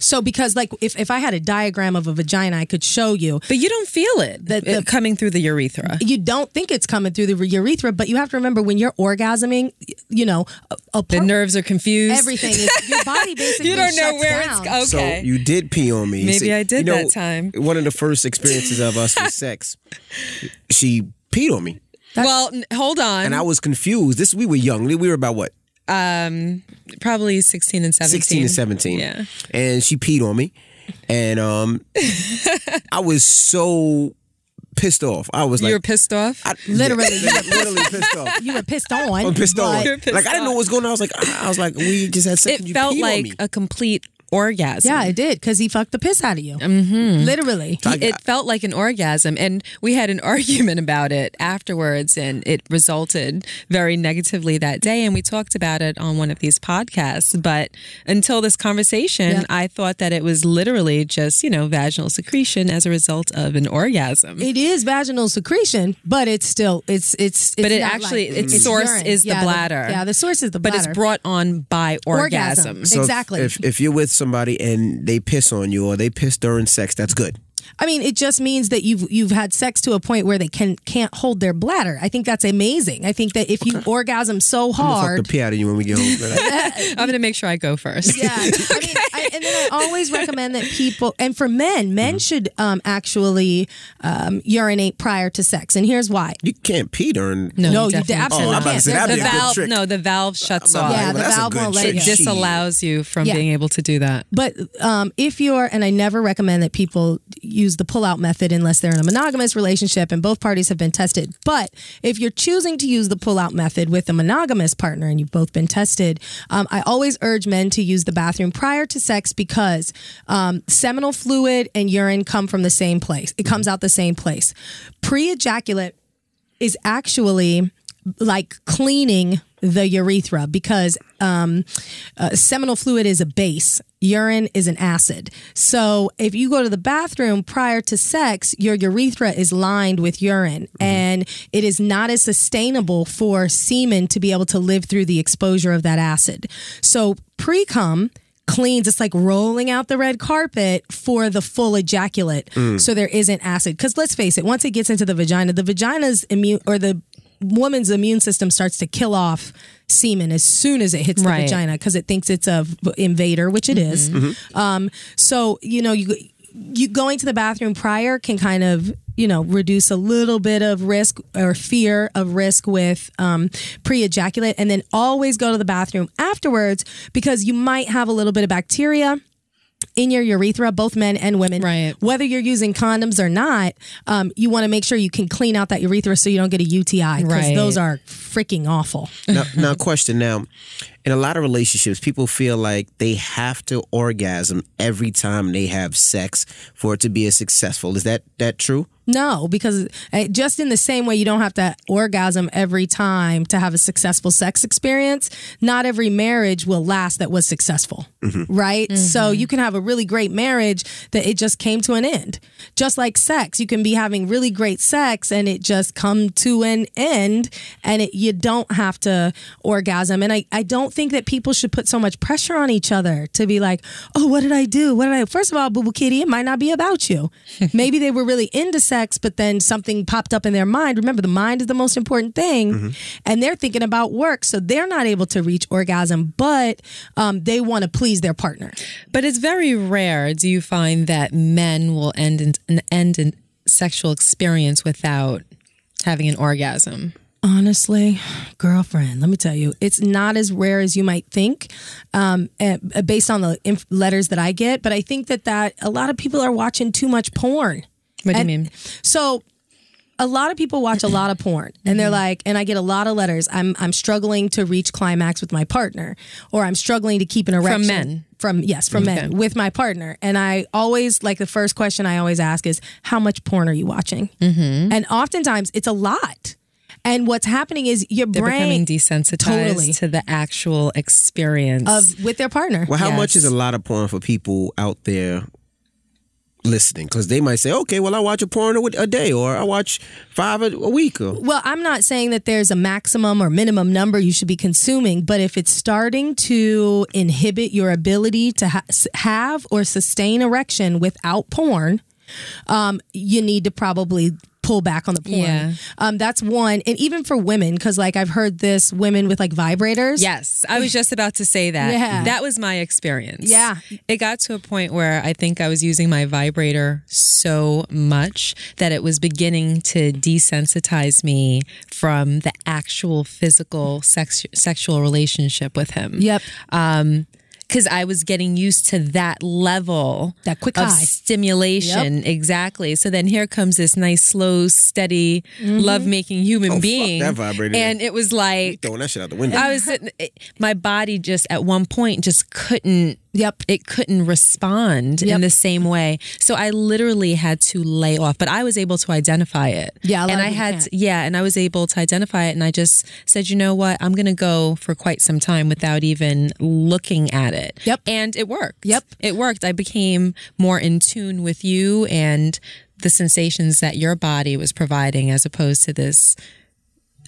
So because like if I had a diagram of a vagina, I could show you. But you don't feel it, it coming through the urethra. You don't think it's coming through the urethra, but you have to remember when you're orgasming, you know. The nerves are confused. Everything is, your body basically shuts down. You don't know where it's, okay. So you did pee on me. Maybe I did that time. One of the first experiences of us with sex, she peed on me. Well, hold on. And I was confused. We were young. We were about what? Probably 16 and 17. 16 and 17. Yeah. And she peed on me. And I was so pissed off. I was like... You were pissed off? Literally pissed off. You were pissed on. I'm pissed on. Pissed like, off. I didn't know what was going on. I was like, we just had sex. It felt like a complete orgasm. Yeah, it did, because he fucked the piss out of you. Mm-hmm. Literally. It felt like an orgasm, and we had an argument about it afterwards, and it resulted very negatively that day, and we talked about it on one of these podcasts, but until this conversation, yep, I thought that it was literally just, you know, vaginal secretion as a result of an orgasm. It is vaginal secretion, but it's still, it's but it actually, like, its source urine. Is the bladder. The source is the bladder. But it's brought on by orgasm. So exactly. If you're with somebody and they piss on you or they piss during sex, that's good. I mean, it just means that you've had sex to a point where they can't hold their bladder. I think that's amazing. I think that if you orgasm so hard... I'm going to fuck the pee out of you when we get home. I'm going to make sure I go first. Yeah. I mean, and then I always recommend that people... And for men mm-hmm. should actually urinate prior to sex. And here's why. You can't pee during... No, you absolutely can't. The valve shuts off. Yeah, the valve won't let you. It disallows you from being able to do that. But if you're... And I never recommend that people... use the pull-out method unless they're in a monogamous relationship and both parties have been tested. But if you're choosing to use the pull-out method with a monogamous partner and you've both been tested, I always urge men to use the bathroom prior to sex because seminal fluid and urine come from the same place. It comes out the same place. Pre-ejaculate is actually like cleaning the urethra because seminal fluid is a base. Urine is an acid. So if you go to the bathroom prior to sex, your urethra is lined with urine, mm-hmm. and it is not as sustainable for semen to be able to live through the exposure of that acid. So pre-cum cleans. It's like rolling out the red carpet for the full ejaculate. So there isn't acid. Because let's face it, once it gets into the vagina's immune, or the woman's immune system starts to kill off semen as soon as it hits the vagina because it thinks it's a invader, which it is. Mm-hmm. So, you know, you going to the bathroom prior can kind of, you know, reduce a little bit of risk or fear of risk with pre-ejaculate, and then always go to the bathroom afterwards because you might have a little bit of bacteria in your urethra, both men and women. Right. Whether you're using condoms or not, you want to make sure you can clean out that urethra so you don't get a UTI, because those are freaking awful. Now, question. Now, in a lot of relationships, people feel like they have to orgasm every time they have sex for it to be as successful. Is that true? No, because just in the same way you don't have to orgasm every time to have a successful sex experience, not every marriage will last that was successful, mm-hmm. right? Mm-hmm. So you can have a really great marriage that it just came to an end. Just like sex, you can be having really great sex and it just come to an end, and you don't have to orgasm. And I don't think that people should put so much pressure on each other to be like, oh, what did I do? First of all, boo-boo kitty, it might not be about you. Maybe they were really into sex, but then something popped up in their mind. Remember, the mind is the most important thing. Mm-hmm. And they're thinking about work, so they're not able to reach orgasm, but they want to please their partner. But it's very rare, do you find, that men will end in sexual experience without having an orgasm? Honestly, girlfriend, let me tell you, it's not as rare as you might think, based on the letters that I get. But I think that a lot of people are watching too much porn. What do you mean? So a lot of people watch a lot of porn, and they're like, and I get a lot of letters, I'm struggling to reach climax with my partner, or I'm struggling to keep an erection. From men? From men, with my partner. And I always, like, the first question I always ask is, how much porn are you watching? Mm-hmm. And oftentimes it's a lot. And what's happening is they're becoming desensitized to the actual experience with their partner. Well, how much is a lot of porn for people out there listening? Because they might say, okay, well, I watch a porn a day, or I watch 5 a week. Well, I'm not saying that there's a maximum or minimum number you should be consuming, but if it's starting to inhibit your ability to have or sustain erection without porn, you need to probably pull back on the porn. Yeah. That's one. And even for women, because, like, I've heard this, women with, like, vibrators. Yes. I was just about to say that. Yeah. That was my experience. Yeah. It got to a point where I think I was using my vibrator so much that it was beginning to desensitize me from the actual physical sexual relationship with him. Yep. Because I was getting used to that level, that quick high stimulation. Yep. Exactly. So then here comes this nice, slow, steady, love-making human being. Fuck, that vibrated. And it was like... You're throwing that shit out the window. I was sitting, my body just at one point just couldn't Yep. It couldn't respond in the same way. So I literally had to lay off, but I was able to identify it. Yeah. And I had, and I was able to identify it. And I just said, you know what, I'm going to go for quite some time without even looking at it. Yep. And it worked. Yep. It worked. I became more in tune with you and the sensations that your body was providing as opposed to this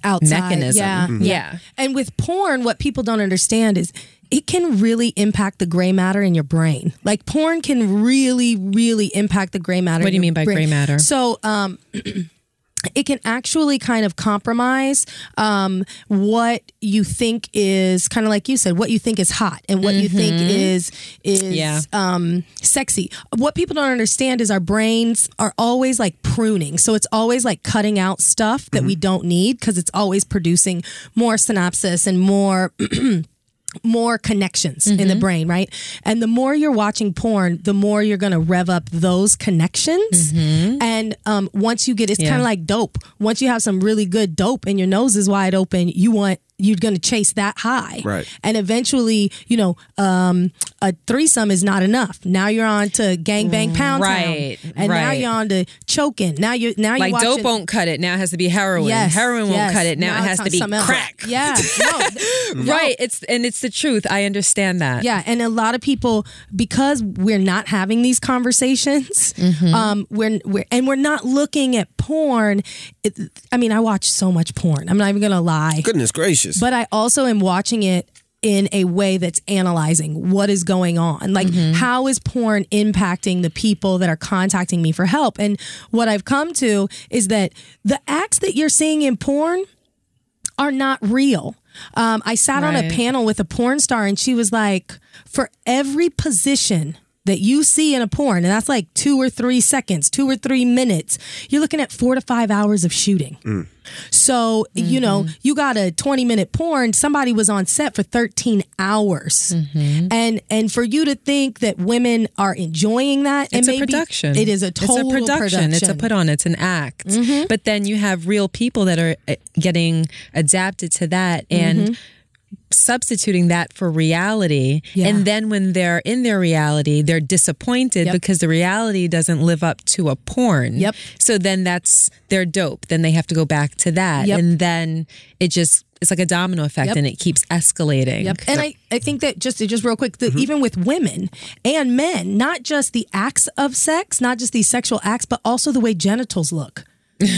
outside mechanism. Yeah. Mm-hmm. Yeah. And with porn, what people don't understand is it can really impact the gray matter in your brain. Like porn can really, really impact the gray matter. What do you mean by gray matter? So, it can actually kind of compromise what you think is kind of like you said, what you think is hot and what you think is sexy. What people don't understand is our brains are always like pruning. So it's always like cutting out stuff that we don't need because it's always producing more synapses and more more connections in the brain, right? And the more you're watching porn, the more you're going to rev up those connections. And once you get, it's kind of like dope. Once you have some really good dope and your nose is wide open, you're going to chase that high. Right. And eventually, you know, a threesome is not enough. Now you're on to gangbang pound town. And now you're on to choking. Now you're watching. Like dope won't cut it. Now it has to be heroin. Yes. Heroin won't cut it. Now it has to be crack. Yeah. No. Right. It's the truth. I understand that. Yeah. And a lot of people, because we're not having these conversations, we're not looking at porn. I watch so much porn. I'm not even going to lie. Goodness gracious. But I also am watching it in a way that's analyzing what is going on. Like, how is porn impacting the people that are contacting me for help? And what I've come to is that the acts that you're seeing in porn are not real. I sat on a panel with a porn star and she was like, for every position that you see in a porn, and that's like 2 or 3 seconds, 2 or 3 minutes, you're looking at 4 to 5 hours of shooting. So, you know, you got a 20-minute porn, somebody was on set for 13 hours. And for you to think that women are enjoying that, it's a production. It is a total production. It's a put on, it's an act. But then you have real people that are getting adapted to that and substituting that for reality. And then when they're in their reality, they're disappointed because the reality doesn't live up to a porn. So then they're dope. Then they have to go back to that. And then it's like a domino effect and it keeps escalating. And I think that just real quick, even with women and men, not just the acts of sex, not just these sexual acts, but also the way genitals look.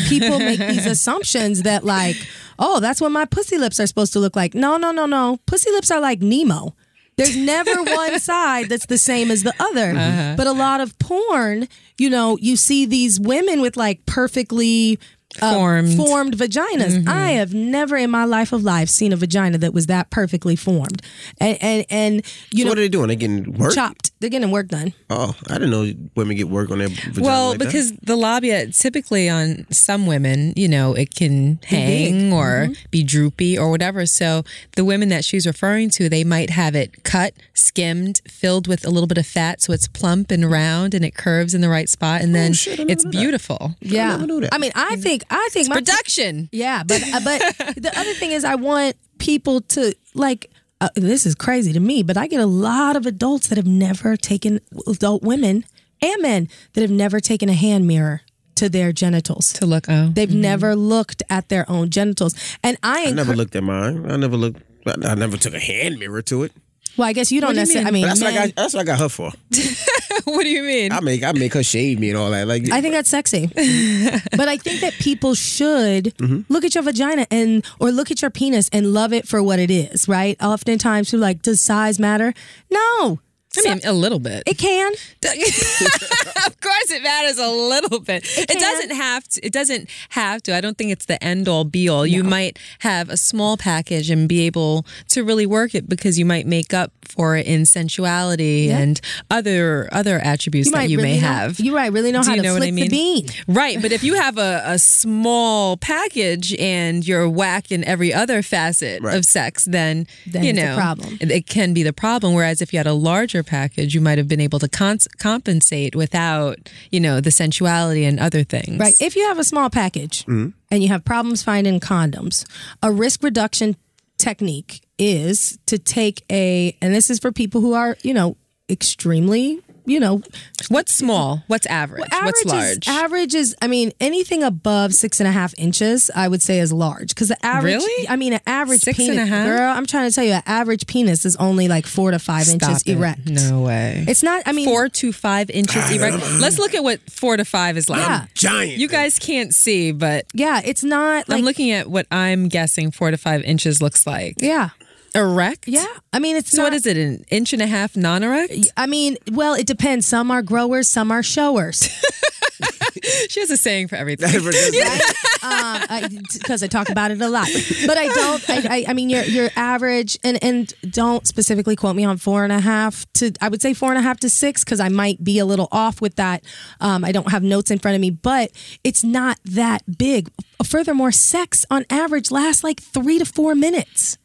People make these assumptions that like, oh, that's what my pussy lips are supposed to look like. No. Pussy lips are like Nemo. There's never one side that's the same as the other. But a lot of porn, you know, you see these women with like perfectly formed vaginas. I have never in my life of life seen a vagina that was that perfectly formed. And you know, what are they doing? They're getting work? Chopped. They're getting work done. Oh, I didn't know women get work on their vagina. Well, like because the labia typically on some women, you know, it can hang or be droopy or whatever. So the women that she's referring to, they might have it cut, skimmed, filled with a little bit of fat so it's plump and round and it curves in the right spot and then it's beautiful. Yeah. I think it's production. But the other thing is I want people to like, this is crazy to me, but I get a lot of adults that have never taken, adult women and men that have never taken a hand mirror to their genitals. To look, they've never looked at their own genitals. And I never looked at mine. I never took a hand mirror to it. Well, I guess you don't necessarily. That's what I got her for. What do you mean? I make her shave me and all that. Like, I think that's sexy. But I think that people should look at your vagina or look at your penis and love it for what it is. Right? Oftentimes, people are like, does size matter? No. I mean, a little bit. It can. Of course it matters a little bit. It doesn't have to. It doesn't have to. I don't think it's the end all be all. No. You might have a small package and be able to really work it because you might make up for it in sensuality and other attributes that you may have. You're right. Really know how to flick the bean. Right. But if you have a small package and you're whack in every other facet of sex, then you know, it's a problem. It can be the problem. Whereas if you had a larger package, you might have been able to compensate without, you know, the sensuality and other things. Right. If you have a small package and you have problems finding condoms, a risk reduction technique is to take and this is for people who are, you know, extremely, you know. What's small? What's average? Well, average? What's large? Average is, I mean, anything above 6.5 inches, I would say is large. Because the average, really? I mean, an average six penis, and a half? Girl, I'm trying to tell you, an average penis is only like 4 to 5 inches erect. No way. It's not, I mean. 4 to 5 inches erect. Let's look at what 4 to 5 is like. Yeah. Giant. You guys can't see, but. Yeah, it's not like. I'm looking at what I'm guessing 4 to 5 inches looks like. Yeah. Erect? Yeah. I mean, it's so not, what is it, an inch and a half non-erect? I mean, well, it depends. Some are growers, some are showers. She has a saying for everything. Because I talk about it a lot. But I don't, I mean, your average, and don't specifically quote me on 4.5 to, I would say 4.5 to 6, because I might be a little off with that. I don't have notes in front of me, but it's not that big. Furthermore, sex on average lasts like 3 to 4 minutes.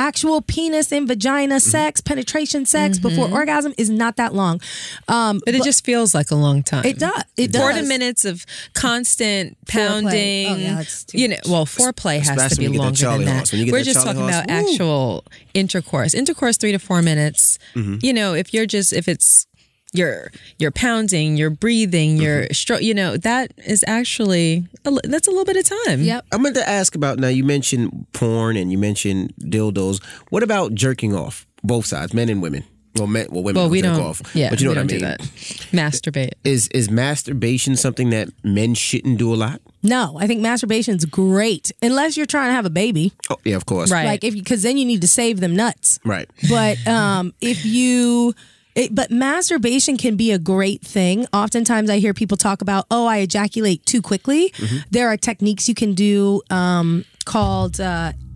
Actual penis and vagina sex, penetration sex before orgasm is not that long. But it just feels like a long time. It does. It does. 40 minutes of constant pounding. Foreplay. Oh, yeah, that's too much. Well, foreplay has to be longer than that. We're just talking about actual intercourse. Intercourse, 3 to 4 minutes. You know, if you're just, if it's, you're pounding, you're breathing, you're you know, that is actually that's a little bit of time. Yep. I meant to ask about, now you mentioned porn and you mentioned dildos. What about jerking off? Both sides, men and women. Well, women we don't jerk off. Yeah, but you know what I mean. Do that. Masturbate. Is masturbation something that men shouldn't do a lot? No, I think masturbation's great unless you're trying to have a baby. Oh yeah, of course. Right. Like if because then you need to save them nuts. Right. But if you. But masturbation can be a great thing. Oftentimes I hear people talk about, I ejaculate too quickly. There are techniques you can do called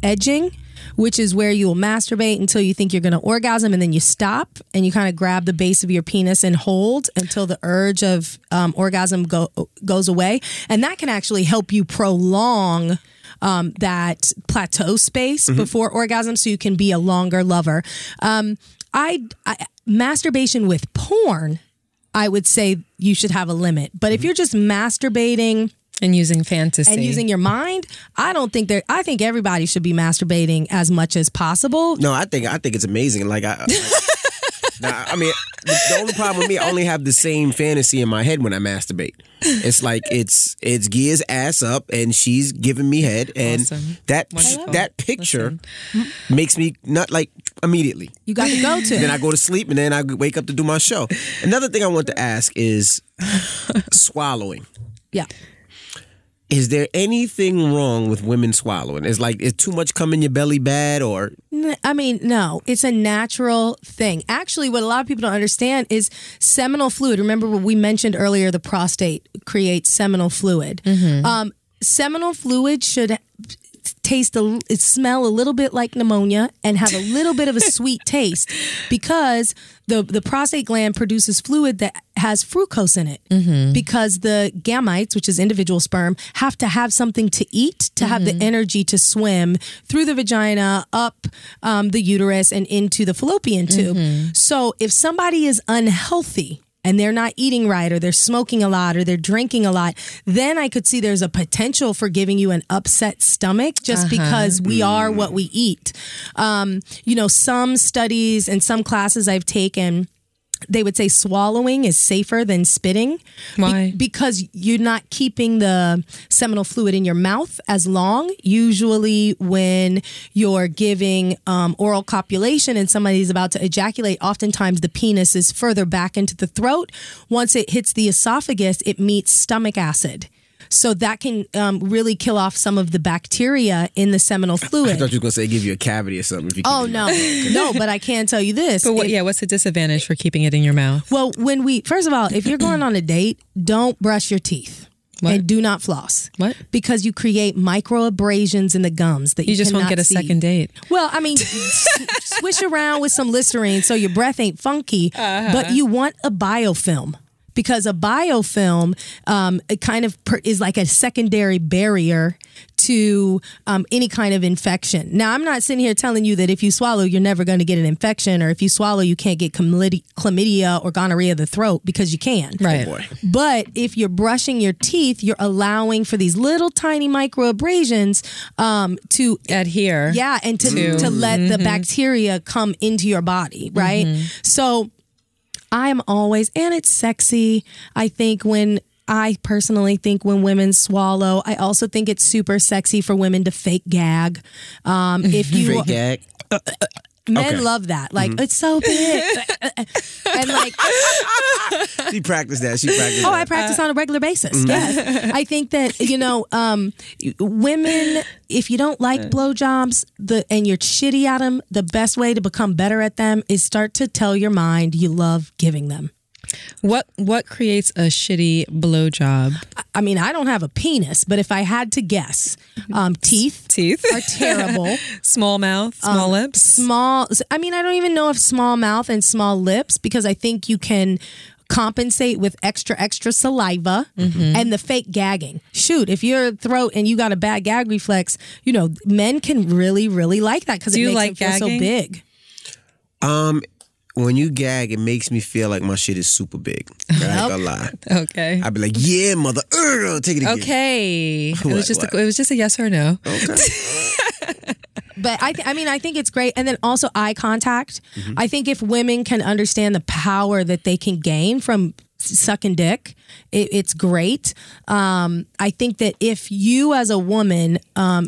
edging, which is where you will masturbate until you think you're going to orgasm, and then you stop and you kind of grab the base of your penis and hold until the urge of orgasm goes away. And that can actually help you prolong that plateau space before orgasm, so you can be a longer lover. Masturbation with porn, I would say you should have a limit. But if you're just masturbating and using fantasy and using your mind, I don't think there. I think everybody should be masturbating as much as possible. No, I think it's amazing. Like I mean, the only problem with me, I only have the same fantasy in my head when I masturbate. It's like it's Gia's ass up and she's giving me head, and awesome. that picture makes me not like immediately. You got to go to. Then I go to sleep and then I wake up to do my show. Another thing I want to ask is swallowing. Yeah. Is there anything wrong with women swallowing? It's like, is too much come in your belly bad, or? I mean, no. It's a natural thing. Actually, what a lot of people don't understand is seminal fluid. Remember what we mentioned earlier, the prostate creates seminal fluid. Seminal fluid should smell a little bit like pneumonia and have a little bit of a sweet taste, because the prostate gland produces fluid that has fructose in it, because the gametes, which is individual sperm, have to have something to eat to have the energy to swim through the vagina, up the uterus, and into the fallopian tube. So if somebody is unhealthy and they're not eating right, or they're smoking a lot, or they're drinking a lot, then I could see there's a potential for giving you an upset stomach, just because we are what we eat. You know, some studies and some classes I've taken, they would say swallowing is safer than spitting. Why? Because you're not keeping the seminal fluid in your mouth as long. Usually when you're giving oral copulation and somebody's about to ejaculate, oftentimes the penis is further back into the throat. Once it hits the esophagus, it meets stomach acid. So that can really kill off some of the bacteria in the seminal fluid. I thought you were going to say give you a cavity or something. If you no, but I can tell you this. But what's the disadvantage for keeping it in your mouth? Well, first of all, if you're going on a date, don't brush your teeth. What? And do not floss. What? Because you create micro abrasions in the gums that you just won't get a second date. Well, I mean, swish around with some Listerine so your breath ain't funky, but you want a biofilm. Because a biofilm it kind of is like a secondary barrier to any kind of infection. Now, I'm not sitting here telling you that if you swallow, you're never going to get an infection, or if you swallow, you can't get chlamydia or gonorrhea of the throat, because you can. Right. Oh boy. But if you're brushing your teeth, you're allowing for these little tiny micro abrasions to adhere. Yeah, and to let the bacteria come into your body, right? So I'm always, and it's sexy. I personally think when women swallow, I also think it's super sexy for women to fake gag. If you fake gag. Men love that. Like, it's so big. And like... She practiced that. I practice on a regular basis. Mm-hmm. Yes. I think that, you know, women, if you don't like blowjobs and you're shitty at them, the best way to become better at them is start to tell your mind you love giving them. What creates a shitty blowjob? I mean, I don't have a penis, but if I had to guess, teeth are terrible. Small mouth, small lips. I mean, I don't even know if small mouth and small lips, because I think you can compensate with extra saliva and the fake gagging. Shoot, if your throat and you got a bad gag reflex, you know, men can really, really like that because it makes them feel so big. When you gag, it makes me feel like my shit is super big. Right? I ain't gonna lie. Okay. I'd be like, yeah, mother. Take it again. Okay. It was just a yes or no. Okay. But I think it's great. And then also eye contact. Mm-hmm. I think if women can understand the power that they can gain from sucking dick, it's great. I think that if you as a woman,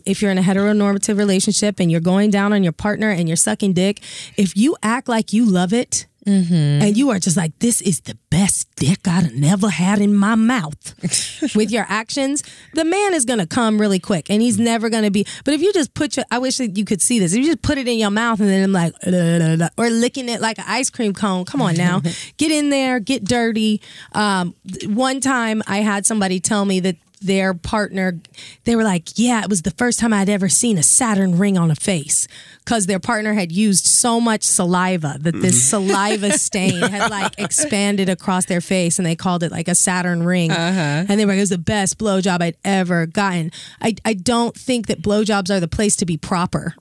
if you're in a heteronormative relationship and you're going down on your partner and you're sucking dick, if you act like you love it and you are just like, this is the best dick I've never had in my mouth with your actions, the man is going to come really quick and he's never going to be. But if you just I wish that you could see this. If you just put it in your mouth and then I'm like, or licking it like an ice cream cone. Come on now. Get in there, get dirty. One time I had somebody tell me that their partner, they were like, yeah, it was the first time I'd ever seen a Saturn ring on a face, because their partner had used so much saliva that this saliva stain had like expanded across their face, and they called it like a Saturn ring. And they were like, it was the best blowjob I'd ever gotten. I don't think that blowjobs are the place to be proper.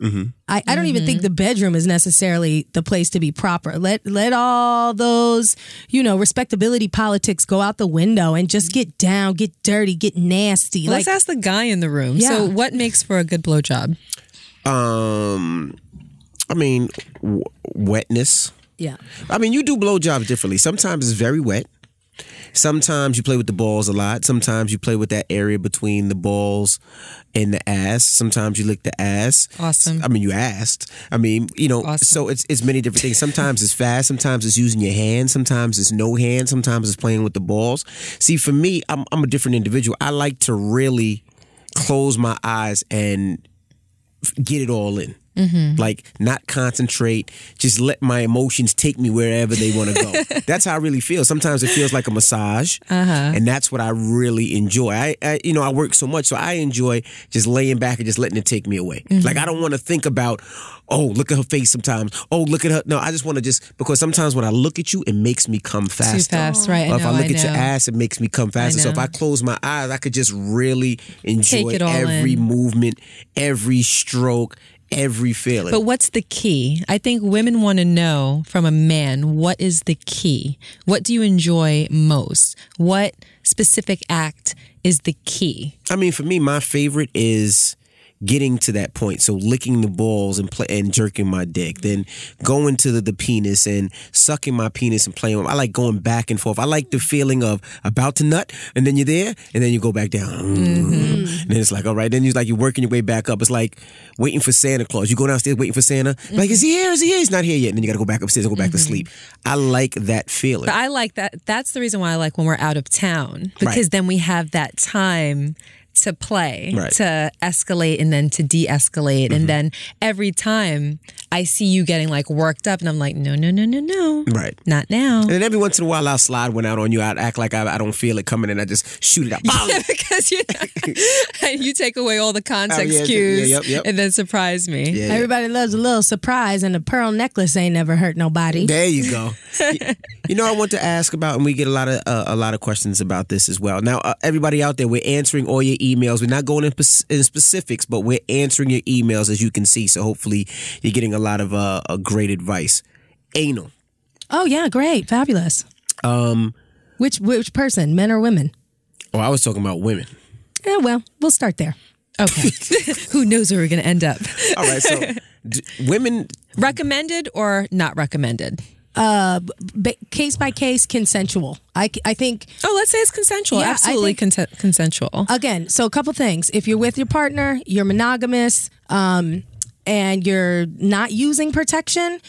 I don't even think the bedroom is necessarily the place to be proper. Let all those, you know, respectability politics go out the window and just get down, get dirty, get nasty. Let's ask the guy in the room. Yeah. So what makes for a good blowjob? I mean, wetness. Yeah. I mean, you do blowjobs differently. Sometimes it's very wet. Sometimes you play with the balls a lot. Sometimes you play with that area between the balls and the ass. Sometimes you lick the ass. Awesome. I mean, you asked. I mean, you know, awesome. So it's many different things. Sometimes it's fast. Sometimes it's using your hand. Sometimes it's no hand. Sometimes it's playing with the balls. See, for me, I'm a different individual. I like to really close my eyes and get it all in. Like, not concentrate, just let my emotions take me wherever they want to go. That's how I really feel. Sometimes it feels like a massage, and that's what I really enjoy. I work so much, so I enjoy just laying back and just letting it take me away. Like, I don't want to think about, oh, look at her face sometimes. Oh, look at her. No, I just want to because sometimes when I look at you, it makes me come faster. Too fast, right? Or if I look at your ass, it makes me come faster. So if I close my eyes, I could just really enjoy every movement, every stroke, every feeling. But what's the key? I think women want to know from a man, what is the key? What do you enjoy most? What specific act is the key? I mean, for me, my favorite is getting to that point. So licking the balls and jerking my dick, then going to the penis and sucking my penis and playing with it. I like going back and forth. I like the feeling of about to nut, and then you're there, and then you go back down. And then it's like, all right. Then you're like, you're working your way back up. It's like waiting for Santa Claus. You go downstairs waiting for Santa. Like, is he here? Is he here? He's not here yet. And then you got to go back upstairs and go back to sleep. I like that feeling. But I like that. That's the reason why I like when we're out of town, because then we have that time to play, to escalate and then to de-escalate. And then every time I see you getting like worked up and I'm like, no. Right. Not now. And then every once in a while I'll slide one out on you. I'd act like I don't feel it coming and I just shoot it out. Yeah, because you take away all the context cues and then surprise me. Yeah. Everybody loves a little surprise, and a pearl necklace ain't never hurt nobody. There you go. You know, I want to ask about, and we get a lot of questions about this as well. Now, everybody out there, we're answering all your emails. We're not going in specifics, but we're answering your emails, as you can see. So hopefully you're getting a lot of great advice. Anal. Oh yeah, great, fabulous. Which person, men or women? Oh, I was talking about women. Yeah, well, we'll start there. Okay. Who knows where we're going to end up? All right. So, women recommended or not recommended? case by case, consensual. I think. Oh, let's say it's consensual. Yeah, absolutely consensual. Again, so a couple things. If you're with your partner, you're monogamous, and you're not using protection,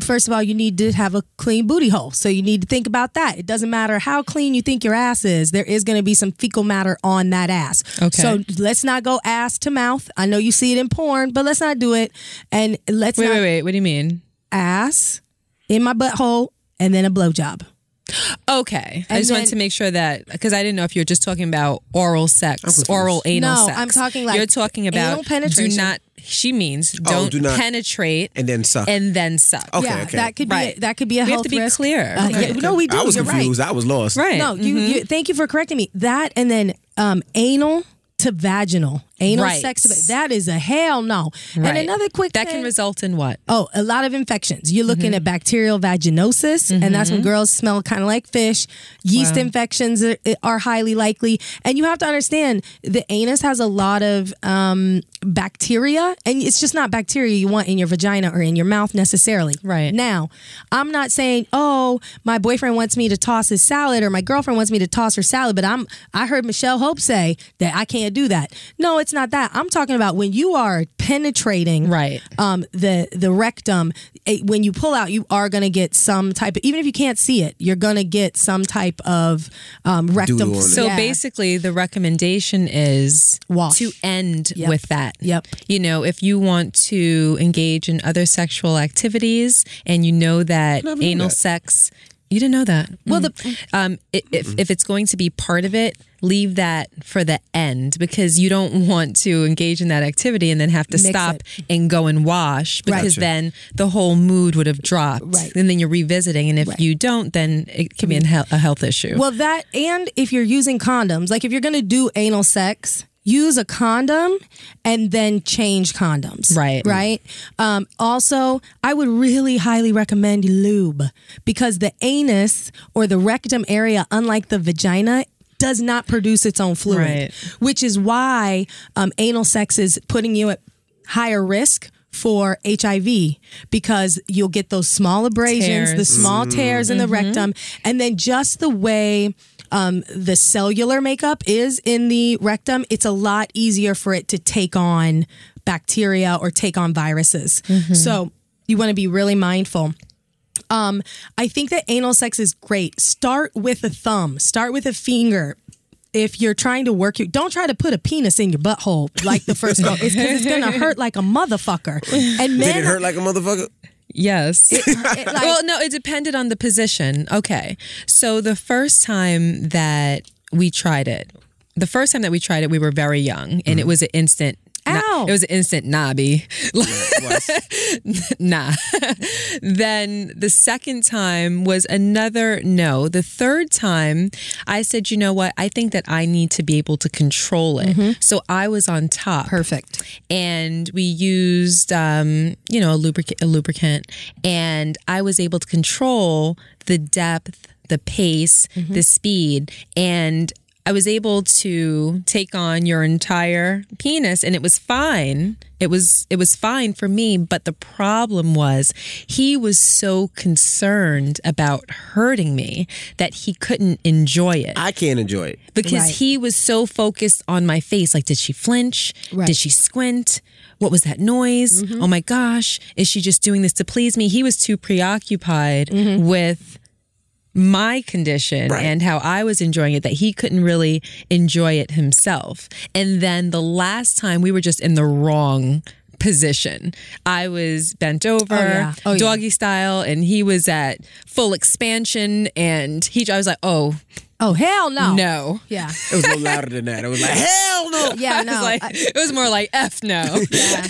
first of all, you need to have a clean booty hole. So you need to think about that. It doesn't matter how clean you think your ass is. There is going to be some fecal matter on that ass. Okay. So let's not go ass to mouth. I know you see it in porn, but let's not do it. And let's Wait. What do you mean? Ass in my butthole and then a blowjob. Okay. And I just wanted to make sure that, because I didn't know if you were just talking about oral sex, oral anal sex. No, I'm talking like, you're talking about anal penetration. She means do not penetrate and then suck. Okay, yeah, okay. That could be that could be a health risk. We have to be clear. Okay. Yeah, no, we do. I was confused. Right. I was lost. Right. No, you thank you for correcting me. That and then anal to vaginal. Anal sex, that is a hell no. Right. And another quick thing. That can result in what? Oh, a lot of infections. You're looking at bacterial vaginosis, and that's when girls smell kind of like fish. Yeast infections are highly likely. And you have to understand, the anus has a lot of bacteria, and it's just not bacteria you want in your vagina or in your mouth necessarily. Right. Now, I'm not saying, oh, my boyfriend wants me to toss his salad, or my girlfriend wants me to toss her salad, but I heard Michelle Hope say that I can't do that. No, it's not that. I'm talking about when you are penetrating the rectum, when you pull out, you are going to get some type of, even if you can't see it, you're going to get some type of rectum. So basically the recommendation is wash. To end with that. Yep. You know, if you want to engage in other sexual activities and you know that anal sex, you didn't know that. Well, if it's going to be part of it, leave that for the end, because you don't want to engage in that activity and then have to stop and go and wash, because then the whole mood would have dropped. Right. And then you're revisiting. And if you don't, then it can be a health issue. Well, that, and if you're using condoms, like if you're going to do anal sex, use a condom and then change condoms. Right. Right. Also, I would really highly recommend lube, because the anus or the rectum area, unlike the vagina, does not produce its own fluid, which is why anal sex is putting you at higher risk for HIV, because you'll get those small abrasions, the small tears in the rectum, and then just the way the cellular makeup is in the rectum, it's a lot easier for it to take on bacteria or take on viruses. So you want to be really mindful. I think that anal sex is great. Start with a thumb. Start with a finger. If you're trying to work, don't try to put a penis in your butthole like the first one. It's because it's going to hurt like a motherfucker. And men, did it hurt like a motherfucker? Yes. Well, no, it depended on the position. Okay. So the first time that we tried it, we were very young, and it was an instant. Ow. It was an instant knobby. Nah. Then the second time was another no. The third time, I said, you know what? I think that I need to be able to control it. So I was on top. Perfect. And we used, a lubricant. And I was able to control the depth, the pace, the speed, and I was able to take on your entire penis, and it was fine. It was fine for me, but the problem was he was so concerned about hurting me that he couldn't enjoy it. I can't enjoy it. Because he was so focused on my face. Like, did she flinch? Right. Did she squint? What was that noise? Oh my gosh, is she just doing this to please me? He was too preoccupied with my condition and how I was enjoying it that he couldn't really enjoy it himself. And then the last time, we were just in the wrong position. I was bent over, doggy style, and he was at full expansion, and I was like, oh, hell no. No. Yeah. It was a little louder than that. It was like, hell no. Yeah, no. It was more like, F no. Yeah.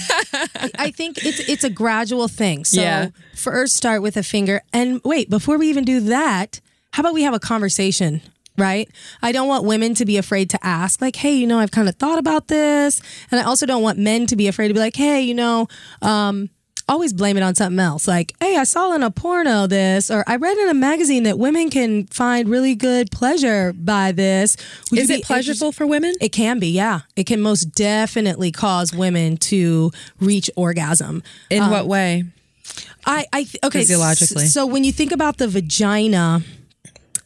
I think it's a gradual thing. So first start with a finger. And wait, before we even do that, how about we have a conversation? Right? I don't want women to be afraid to ask, like, hey, I've kind of thought about this. And I also don't want men to be afraid to be like, hey, always blame it on something else. Like, hey, I saw in a porno this, or I read in a magazine that women can find really good pleasure by this. Is it pleasurable for women? It can be, yeah. It can most definitely cause women to reach orgasm. In what way? Okay. Physiologically. So when you think about the vagina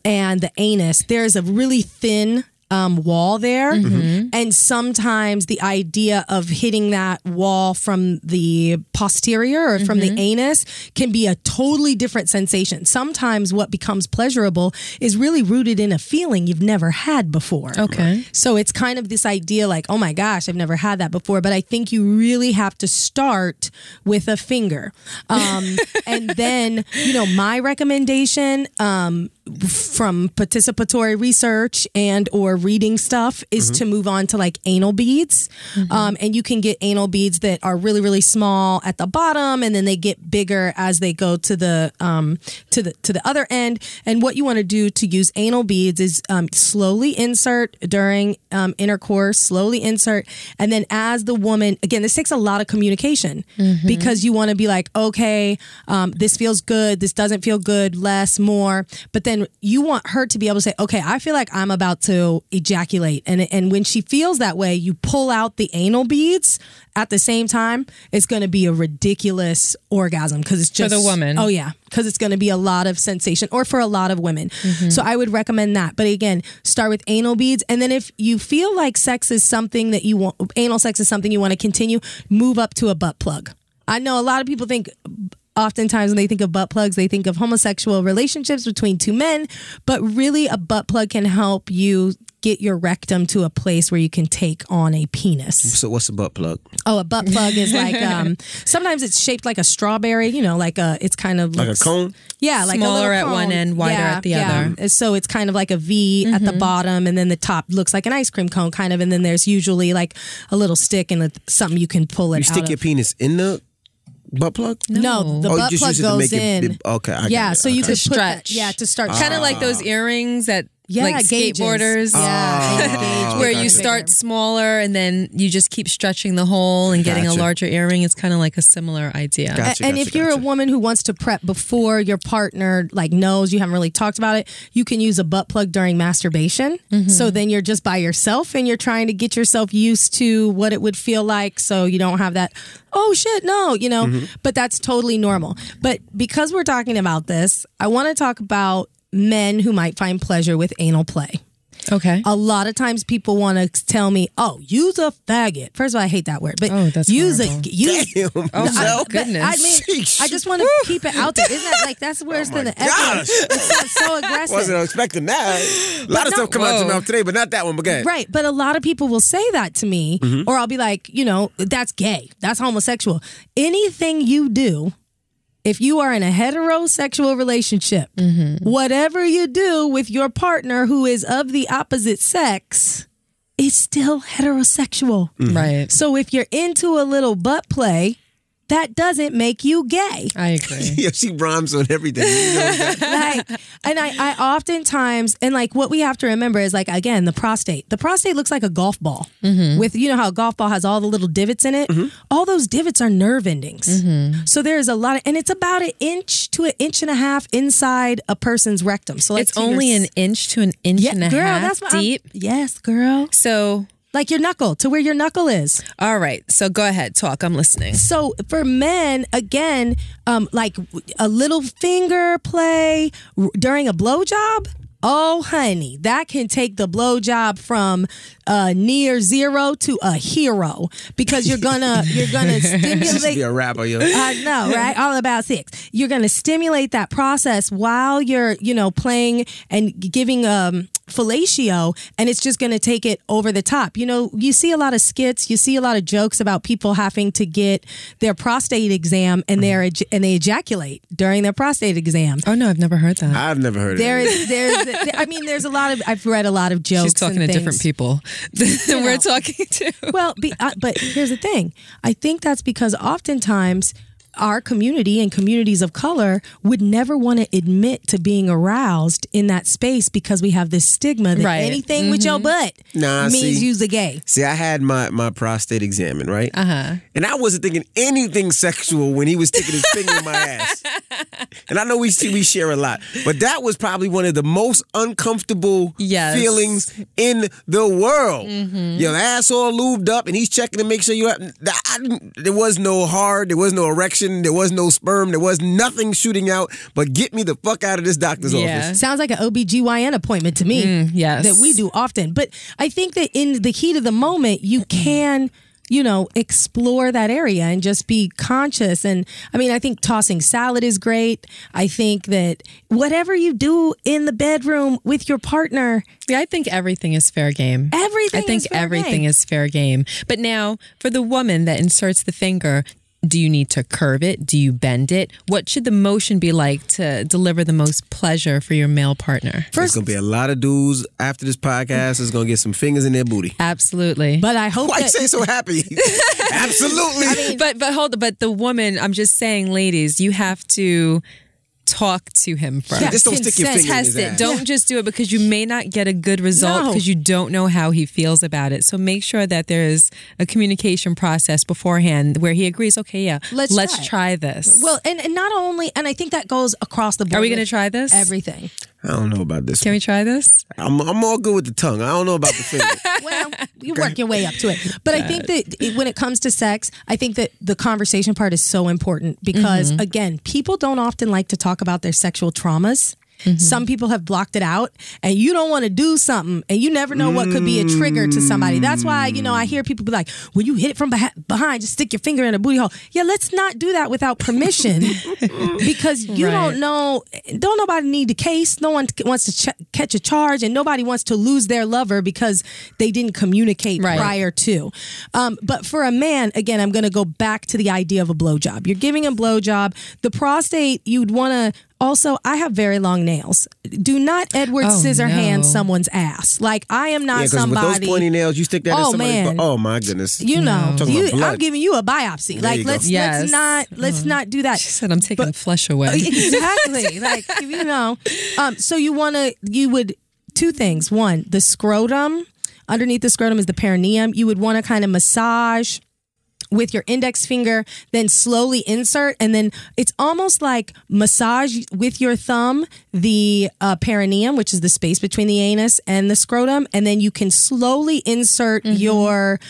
and the anus, there's a really thin wall there. Mm-hmm. And sometimes the idea of hitting that wall from the posterior or from the anus can be a totally different sensation. Sometimes what becomes pleasurable is really rooted in a feeling you've never had before. Okay. So it's kind of this idea like, oh my gosh, I've never had that before. But I think you really have to start with a finger. And then, you know, my recommendation from participatory research and or reading stuff is to move on to like anal beads. And you can get anal beads that are really, really small at the bottom, and then they get bigger as they go to the other end. And what you want to do to use anal beads is slowly insert during intercourse, slowly insert. And then as the woman, again, this takes a lot of communication because you want to be like, okay, this feels good. This doesn't feel good. Less, more. But then you want her to be able to say, okay, I feel like I'm about to ejaculate. And when she feels that way, you pull out the anal beads at the same time. It's going to be a ridiculous orgasm because it's just... For the woman. Oh, yeah. Because it's going to be a lot of sensation, or for a lot of women. So I would recommend that. But again, start with anal beads. And then if you feel like sex is something that you want, anal sex is something you want to continue, move up to a butt plug. I know a lot of people think... Oftentimes when they think of butt plugs, they think of homosexual relationships between two men, but really a butt plug can help you get your rectum to a place where you can take on a penis. So what's a butt plug? Oh, a butt plug is like, sometimes it's shaped like a strawberry, you know, like a, it's kind of... Like a cone? Yeah, like smaller a little cone at one end, wider at the other. So it's kind of like a V at the bottom, and then the top looks like an ice cream cone kind of, and then there's usually like a little stick and something you can pull it out. You stick your penis in the... butt plug? No, the butt plug goes in. So you could stretch. To start. Kind of like those earrings that like gauges. Skateboarders. Where you start smaller and then you just keep stretching the hole and getting a larger earring. It's kind of like a similar idea. And if you're a woman who wants to prep before your partner like knows, you haven't really talked about it, you can use a butt plug during masturbation. So then you're just by yourself and you're trying to get yourself used to what it would feel like, so you don't have that, oh shit, no, you know, but that's totally normal. But because we're talking about this, I want to talk about men who might find pleasure with anal play. Okay. A lot of times people want to tell me, oh, use a faggot. First of all, I hate that word. But Damn. Goodness. I mean, I just want to keep it out there. Isn't that like, that's worse than the F? It's so aggressive. Wasn't expecting that. A lot of stuff come out your mouth today, but not that one, but gay. Right. But a lot of people will say that to me, or I'll be like, you know, that's gay. That's homosexual. Anything you do, if you are in a heterosexual relationship, whatever you do with your partner who is of the opposite sex, it's still heterosexual. Right. So if you're into a little butt play, that doesn't make you gay. I agree. Yeah, she rhymes on everything. You know that? Like, and I oftentimes, and like what we have to remember is like, again, the prostate. The prostate looks like a golf ball with, you know how a golf ball has all the little divots in it? All those divots are nerve endings. So there's a lot of, and it's about 1 inch to 1.5 inches inside a person's rectum. So it's only 1 inch to 1.5 inches deep? Yes, girl. So... like your knuckle, to where your knuckle is. All right. So go ahead. Talk. I'm listening. So for men, again, like a little finger play during a blowjob. Oh, honey, that can take the blowjob from near zero to a hero, because you're gonna stimulate. Be a rapper, yo. I know, right? All about sex. You're gonna stimulate that process while you're, you know, playing and giving fellatio, and it's just gonna take it over the top. You know, you see a lot of skits, you see a lot of jokes about people having to get their prostate exam and they ejaculate during their prostate exam. Oh no, I've never heard that. I've never heard of that. I mean, there's a lot of, I've read a lot of jokes. She's talking to different people than we're talking to. Well, but here's the thing. I think that's because oftentimes our community and communities of color would never want to admit to being aroused in that space, because we have this stigma that anything with your butt means you's a gay. See, I had my prostate examined, right? And I wasn't thinking anything sexual when he was sticking his finger in my ass. And I know we share a lot, but that was probably one of the most uncomfortable feelings in the world. Your ass all lubed up and he's checking to make sure you're... There was no hard, there was no erection. friction. There was no sperm. There was nothing shooting out. But get me the fuck out of this doctor's office. Sounds like an OBGYN appointment to me. Yes. That we do often. But I think that in the heat of the moment, you can, you know, explore that area and just be conscious. And I mean, I think tossing salad is great. I think that whatever you do in the bedroom with your partner. Yeah, I think everything is fair game. Everything is fair game. But now for the woman that inserts the finger, do you need to curve it? Do you bend it? What should the motion be like to deliver the most pleasure for your male partner? There's going to be a lot of dudes after this podcast is going to get some fingers in their booty. Absolutely. But I hope Why you say so happy? Absolutely. I mean, but the woman, I'm just saying, ladies, you have to talk to him first. Yeah, just don't stick your finger in his ass. Don't just do it because you may not get a good result because you don't know how he feels about it. So make sure that there is a communication process beforehand where he agrees, okay, yeah, let's try this. Well, and not only, and I think that goes across the board. Are we going to try this? Everything. I don't know about this. Can we try this? I'm all good with the tongue. I don't know about the finger. Well, you work your way up to it. But I think that when it comes to sex, I think that the conversation part is so important because, again, people don't often like to talk about their sexual traumas. Mm-hmm. Some people have blocked it out, and you don't want to do something, and you never know what could be a trigger to somebody. That's why, you know, I hear people be like, when you hit it from behind, just stick your finger in a booty hole. Yeah, let's not do that without permission because you don't know. Don't nobody need the case. No one wants to catch a charge, and nobody wants to lose their lover because they didn't communicate prior to. But for a man, again, I'm going to go back to the idea of a blowjob. You're giving a blowjob. The prostate, you'd want to... Also, I have very long nails. Do not Edward Scissorhands someone's ass. Like, I am not somebody. With those pointy nails, you stick that in somebody's butt. Oh, my goodness. You know, I'm giving you a biopsy. Like, let's not do that. She said, I'm taking flesh away. Exactly. Like, you know. So you would, two things. One, the scrotum. Underneath the scrotum is the perineum. You would want to kind of massage with your index finger, then slowly insert, and then it's almost like massage with your thumb the perineum, which is the space between the anus and the scrotum, and then you can slowly insert your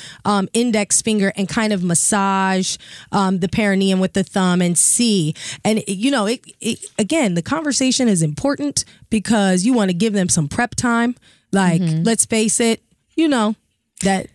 index finger and kind of massage the perineum with the thumb and see. And, you know, it again, the conversation is important because you want to give them some prep time. Like, let's face it, you know,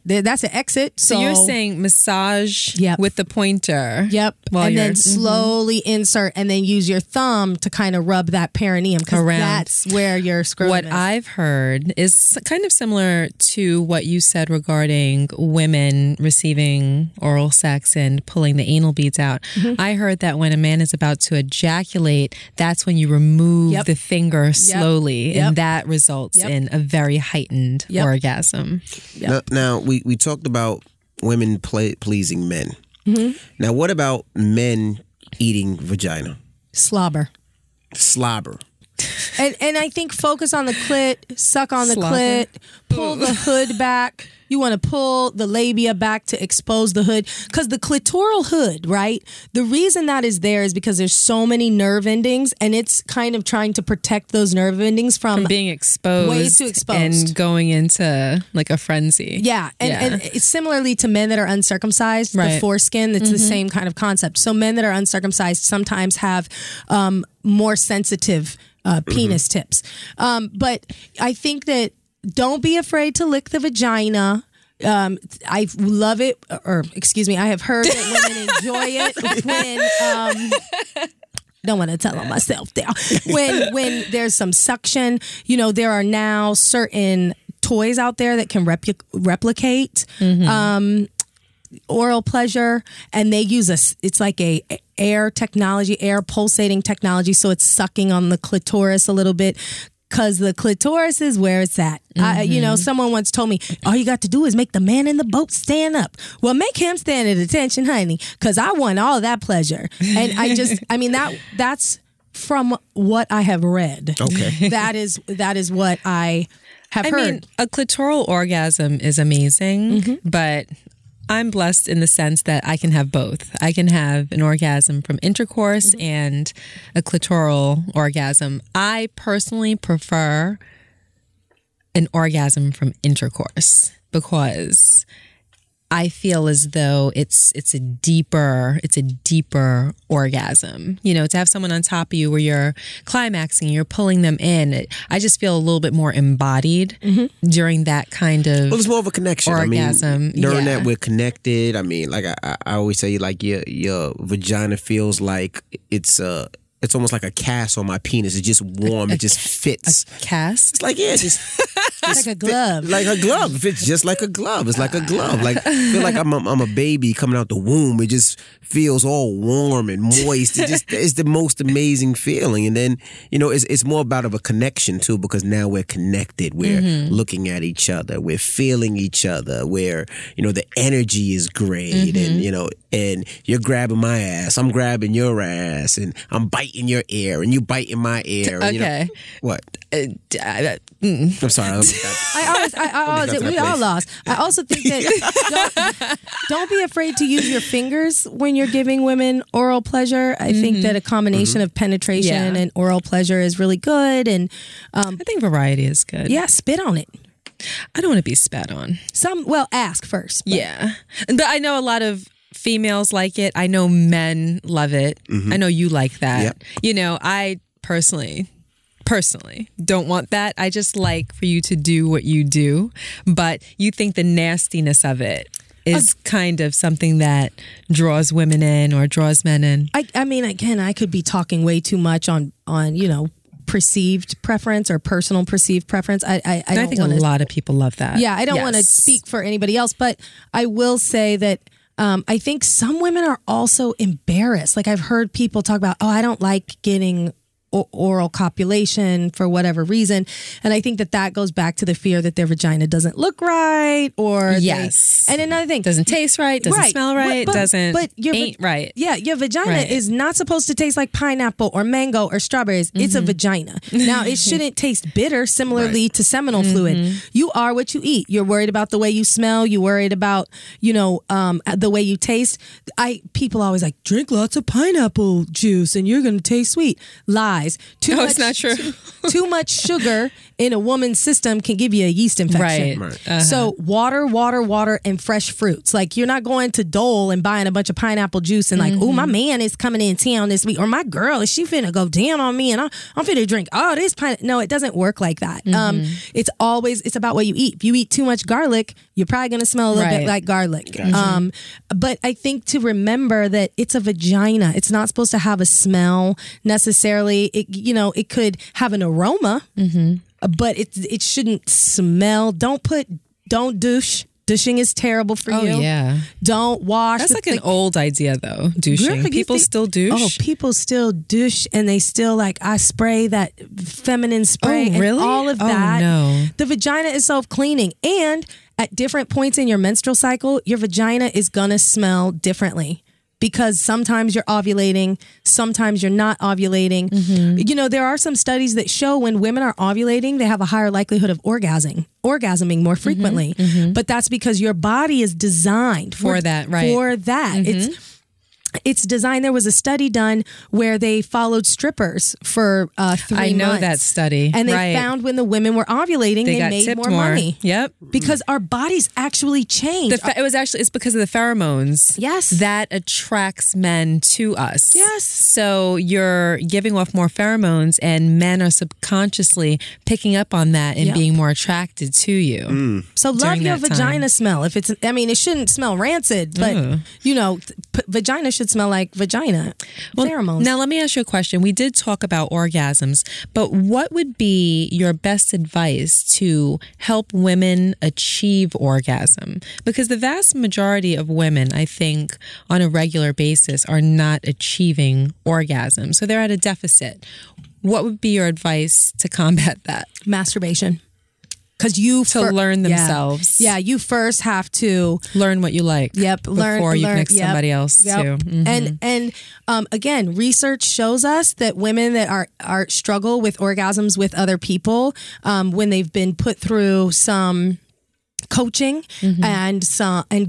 that's an exit. So you're saying massage with the pointer. Yep. And then slowly insert and then use your thumb to kind of rub that perineum because that's where your scrotum is. What I've heard is kind of similar to what you said regarding women receiving oral sex and pulling the anal beads out. Mm-hmm. I heard that when a man is about to ejaculate, that's when you remove the finger slowly and that results in a very heightened orgasm. Yep. Now, we talked about women pleasing men. Mm-hmm. Now, what about men eating vagina? Slobber. And I think focus on the clit, suck on the clit, pull the hood back. You want to pull the labia back to expose the hood. Because the clitoral hood, right? The reason that is there is because there's so many nerve endings and it's kind of trying to protect those nerve endings from being exposed. Way too exposed. And going into like a frenzy. Yeah. And similarly to men that are uncircumcised, the foreskin, it's the same kind of concept. So men that are uncircumcised sometimes have more sensitive penis tips. But I think that don't be afraid to lick the vagina. I love it, I have heard that women enjoy it when, don't want to tell on myself now, when there's some suction. You know, there are now certain toys out there that can replicate oral pleasure, and they use it's like a air pulsating technology, so it's sucking on the clitoris a little bit. Because the clitoris is where it's at. You know, someone once told me, all you got to do is make the man in the boat stand up. Well, make him stand at attention, honey, because I want all that pleasure. And that's from what I have read. Okay. That is what I have heard. I mean, a clitoral orgasm is amazing, but... I'm blessed in the sense that I can have both. I can have an orgasm from intercourse and a clitoral orgasm. I personally prefer an orgasm from intercourse because I feel as though it's a deeper orgasm. You know, to have someone on top of you where you're climaxing, you're pulling them in. I just feel a little bit more embodied during that kind of. Well, it's more of a connection. Orgasm. I mean, during that we're connected. I mean, like I always say, like your vagina feels like it's almost like a cast on my penis. It's just warm. It just fits. A cast? It's like, yeah, it's just. It's like a glove. Like a glove. It fits just like a glove. It's like a glove. Like I feel like I'm a baby coming out the womb. It just feels all warm and moist. It's the most amazing feeling. And then, you know, it's more about of a connection too, because now we're connected. We're looking at each other. We're feeling each other. We're, you know, the energy is great. And, you know, and you're grabbing my ass. I'm grabbing your ass. And I'm biting your ear. And you biting my ear. And, okay. You know, what? I'm sorry. We all lost. I also think that don't be afraid to use your fingers when you're giving women oral pleasure. I think that a combination of penetration and oral pleasure is really good. And I think variety is good. Yeah, spit on it. I don't want to be spat on. Ask first. But. Yeah. But I know a lot of females like it. I know men love it. I know you like that. Yep. You know, I personally don't want that. I just like for you to do what you do, but you think the nastiness of it is kind of something that draws women in or draws men in. I mean, again, I could be talking way too much on you know, perceived preference or personal perceived preference. I think a lot of people love that. Yeah, I don't want to speak for anybody else, but I will say that I think some women are also embarrassed. Like I've heard people talk about, I don't like getting oral copulation for whatever reason. And I think that goes back to the fear that their vagina doesn't look right or... Yes. And another thing... Doesn't taste right, doesn't smell right, ain't right. Yeah, your vagina is not supposed to taste like pineapple or mango or strawberries. It's a vagina. Now, it shouldn't taste bitter, similarly to seminal fluid. You are what you eat. You're worried about the way you smell. You're worried about, you know, the way you taste. People always like, drink lots of pineapple juice and you're going to taste sweet. Lie. Too much, it's not true. Too much sugar in a woman's system can give you a yeast infection. Right. So water, and fresh fruits. Like you're not going to Dole and buying a bunch of pineapple juice and like, my man is coming in town this week or my girl, is she finna go down on me and I'm finna drink this pineapple. No, it doesn't work like that. It's about what you eat. If you eat too much garlic, you're probably going to smell a little bit like garlic. Gotcha. But I think to remember that it's a vagina. It's not supposed to have a smell necessarily. It could have an aroma, but it shouldn't smell. Don't douche. Douching is terrible for you. Oh, yeah. Don't wash. That's like an old idea, though, douching. People still douche? Oh, people still douche, and they still, I spray that feminine spray. Oh, really? And all of that. No. The vagina is self-cleaning, and at different points in your menstrual cycle, your vagina is going to smell differently. Because sometimes you're ovulating, sometimes you're not ovulating. You know, there are some studies that show when women are ovulating, they have a higher likelihood of orgasming more frequently. But that's because your body is designed for that, right? For that. It's designed. There was a study done where they followed strippers for 3 months. I know that study. And they found when the women were ovulating, they made more money. Yep. Because our bodies actually change. It's because of the pheromones. Yes. That attracts men to us. Yes. So you're giving off more pheromones and men are subconsciously picking up on that and being more attracted to you. So love your vagina smell. If it's, I mean, it shouldn't smell rancid, but you know, vagina should smell like vagina. Well, pheromones. Now, let me ask you a question. We did talk about orgasms, but what would be your best advice to help women achieve orgasm? Because the vast majority of women, I think, on a regular basis are not achieving orgasm. So they're at a deficit. What would be your advice to combat that? Masturbation. Because you learn themselves. Yeah. You first have to learn what you like. Yep. Before you connect somebody else too. And again, research shows us that women that are struggle with orgasms with other people when they've been put through some coaching and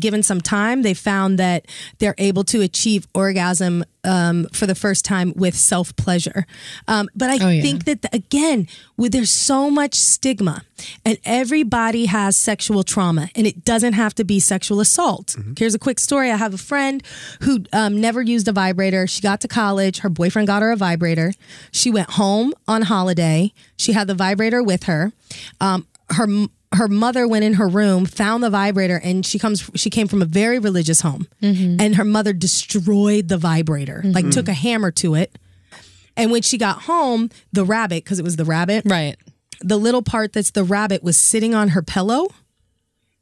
given some time, they found that they're able to achieve orgasm for the first time with self-pleasure. But I think that, again, there's so much stigma and everybody has sexual trauma, and it doesn't have to be sexual assault. Here's a quick story. I have a friend who never used a vibrator. She got to college. Her boyfriend got her a vibrator. She went home on holiday. She had the vibrator with her. Her mother went in her room, found the vibrator, and she came from a very religious home. And her mother destroyed the vibrator, like took a hammer to it. And when she got home, the rabbit, because it was the rabbit, the little part that's the rabbit was sitting on her pillow,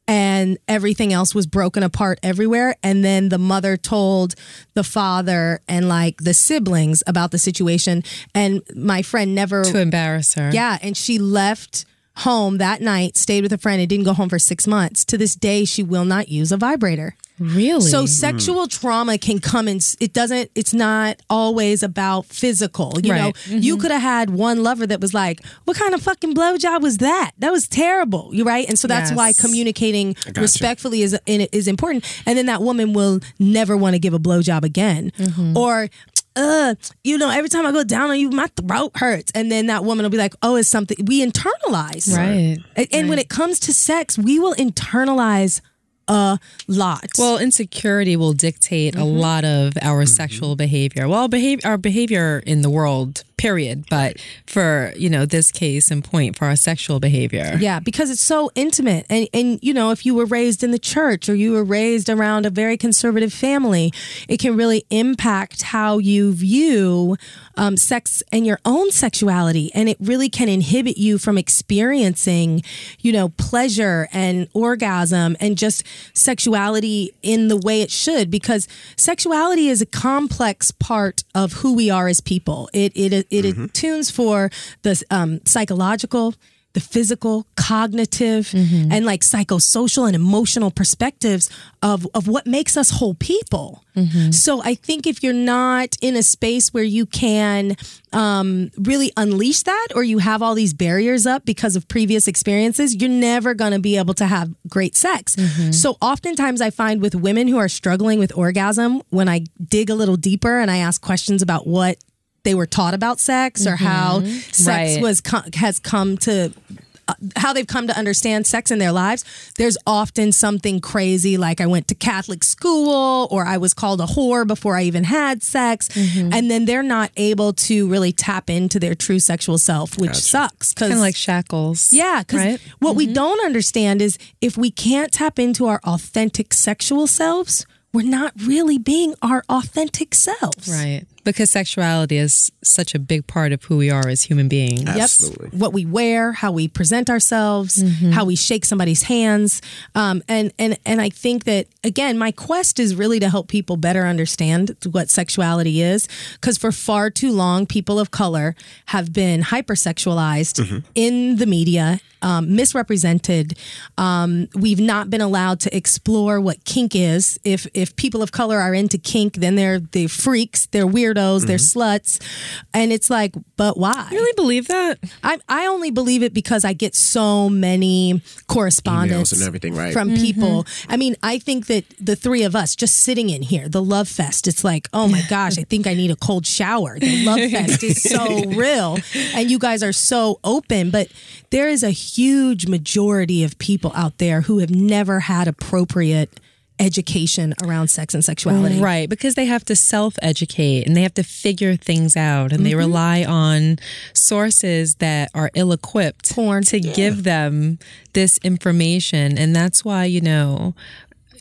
and everything else was broken apart everywhere. And then the mother told the father and like the siblings about the situation. And my friend never... To embarrass her. Yeah. And she left home that night, stayed with a friend, and didn't go home for 6 months. To this day, she will not use a vibrator. Really? So sexual trauma can come in. It's not always about physical. You know, you could have had one lover that was like, what kind of fucking blowjob was that? That was terrible. You right? And so that's why communicating respectfully is important. And then that woman will never want to give a blowjob again. Or... you know, every time I go down on you, my throat hurts. And then that woman will be like, oh, it's something. We internalize. And when it comes to sex, we will internalize a lot. Well, insecurity will dictate a lot of our sexual behavior. Well, our behavior in the world, period. But for, you know, this case in point, for our sexual behavior. Yeah, because it's so intimate. And you know, if you were raised in the church or you were raised around a very conservative family, it can really impact how you view sex and your own sexuality. And it really can inhibit you from experiencing, you know, pleasure and orgasm and just sexuality in the way it should, because sexuality is a complex part of who we are as people. It attunes for the psychological, the physical, cognitive, and like psychosocial and emotional perspectives of what makes us whole people. So I think if you're not in a space where you can really unleash that, or you have all these barriers up because of previous experiences, you're never going to be able to have great sex. So oftentimes I find with women who are struggling with orgasm, when I dig a little deeper and I ask questions about what they were taught about sex, or how sex how they've come to understand sex in their lives, there's often something crazy like, I went to Catholic school, or I was called a whore before I even had sex. And then they're not able to really tap into their true sexual self, which sucks. Kind of like shackles. Yeah. Because what we don't understand is, if we can't tap into our authentic sexual selves, we're not really being our authentic selves. Right. Because sexuality is such a big part of who we are as human beings. Absolutely. What we wear, how we present ourselves, how we shake somebody's hands. And I think that, again, my quest is really to help people better understand what sexuality is. Because for far too long, people of color have been hypersexualized in the media, misrepresented. We've not been allowed to explore what kink is. If people of color are into kink, then they're freaks, they're weird. They're sluts. And it's like, but why? You really believe that? I only believe it because I get so many correspondence and everything, right? From people. I mean, I think that the three of us just sitting in here, the love fest, it's like, oh my gosh, I think I need a cold shower. The love fest is so real. And you guys are so open. But there is a huge majority of people out there who have never had appropriate education around sex and sexuality. Right, because they have to self-educate and they have to figure things out, and they rely on sources that are ill-equipped to give them this information. And that's why, you know,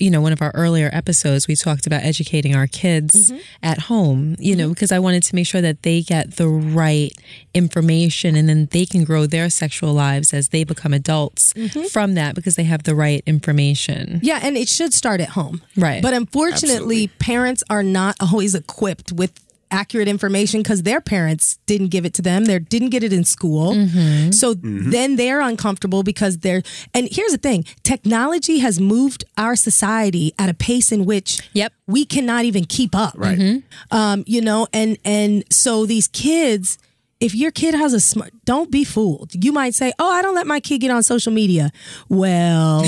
one of our earlier episodes, we talked about educating our kids at home, you know, because I wanted to make sure that they get the right information, and then they can grow their sexual lives as they become adults from that, because they have the right information. Yeah. And it should start at home. Right. But unfortunately, parents are not always equipped with accurate information, because their parents didn't give it to them. They didn't get it in school. So then they're uncomfortable because they're... And here's the thing. Technology has moved our society at a pace in which we cannot even keep up. You know, and so these kids... if your kid has a smart, don't be fooled. You might say, oh, I don't let my kid get on social media. Well,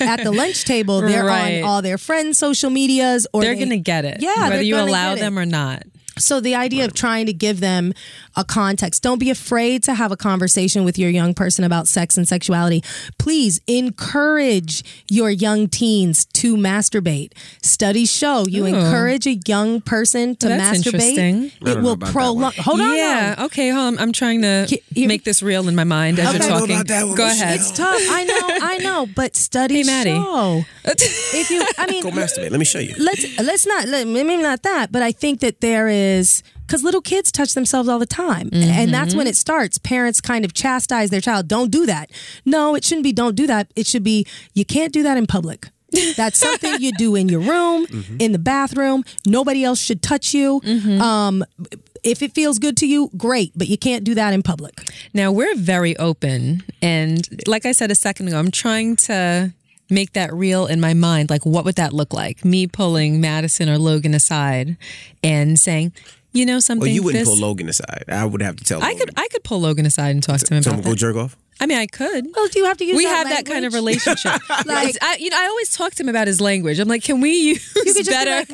at the lunch table, they're right. on all their friends' social medias. Or they're going to get it, yeah, whether you allow them or not. So the idea of trying to give them a context, don't be afraid to have a conversation with your young person about sex and sexuality. Please encourage your young teens to masturbate. Studies show you encourage a young person to masturbate. It will prolong. Hold on. Yeah. Okay. Hold on. I'm trying to make this real in my mind as you're talking. Go ahead. It's tough. I know. But studies show. If you, go masturbate. Let me show you. Let's not, maybe not that. But I think that there is. Because little kids touch themselves all the time. Mm-hmm. And that's when it starts. Parents kind of chastise their child. Don't do that. No, it shouldn't be don't do that. It should be you can't do that in public. That's something you do in your room, in the bathroom. Nobody else should touch you. If it feels good to you, great, but you can't do that in public. Now, we're very open. And like I said a second ago, I'm trying to make that real in my mind. Like, what would that look like? Me pulling Madison or Logan aside and saying, you know something? Well, you wouldn't pull Logan aside. I would have to tell Logan. I could pull Logan aside and talk to him about that. Go jerk off? I mean, I could. Well, do you have to use that language? We have that kind of relationship. I always talk to him about his language. I'm like, can we use better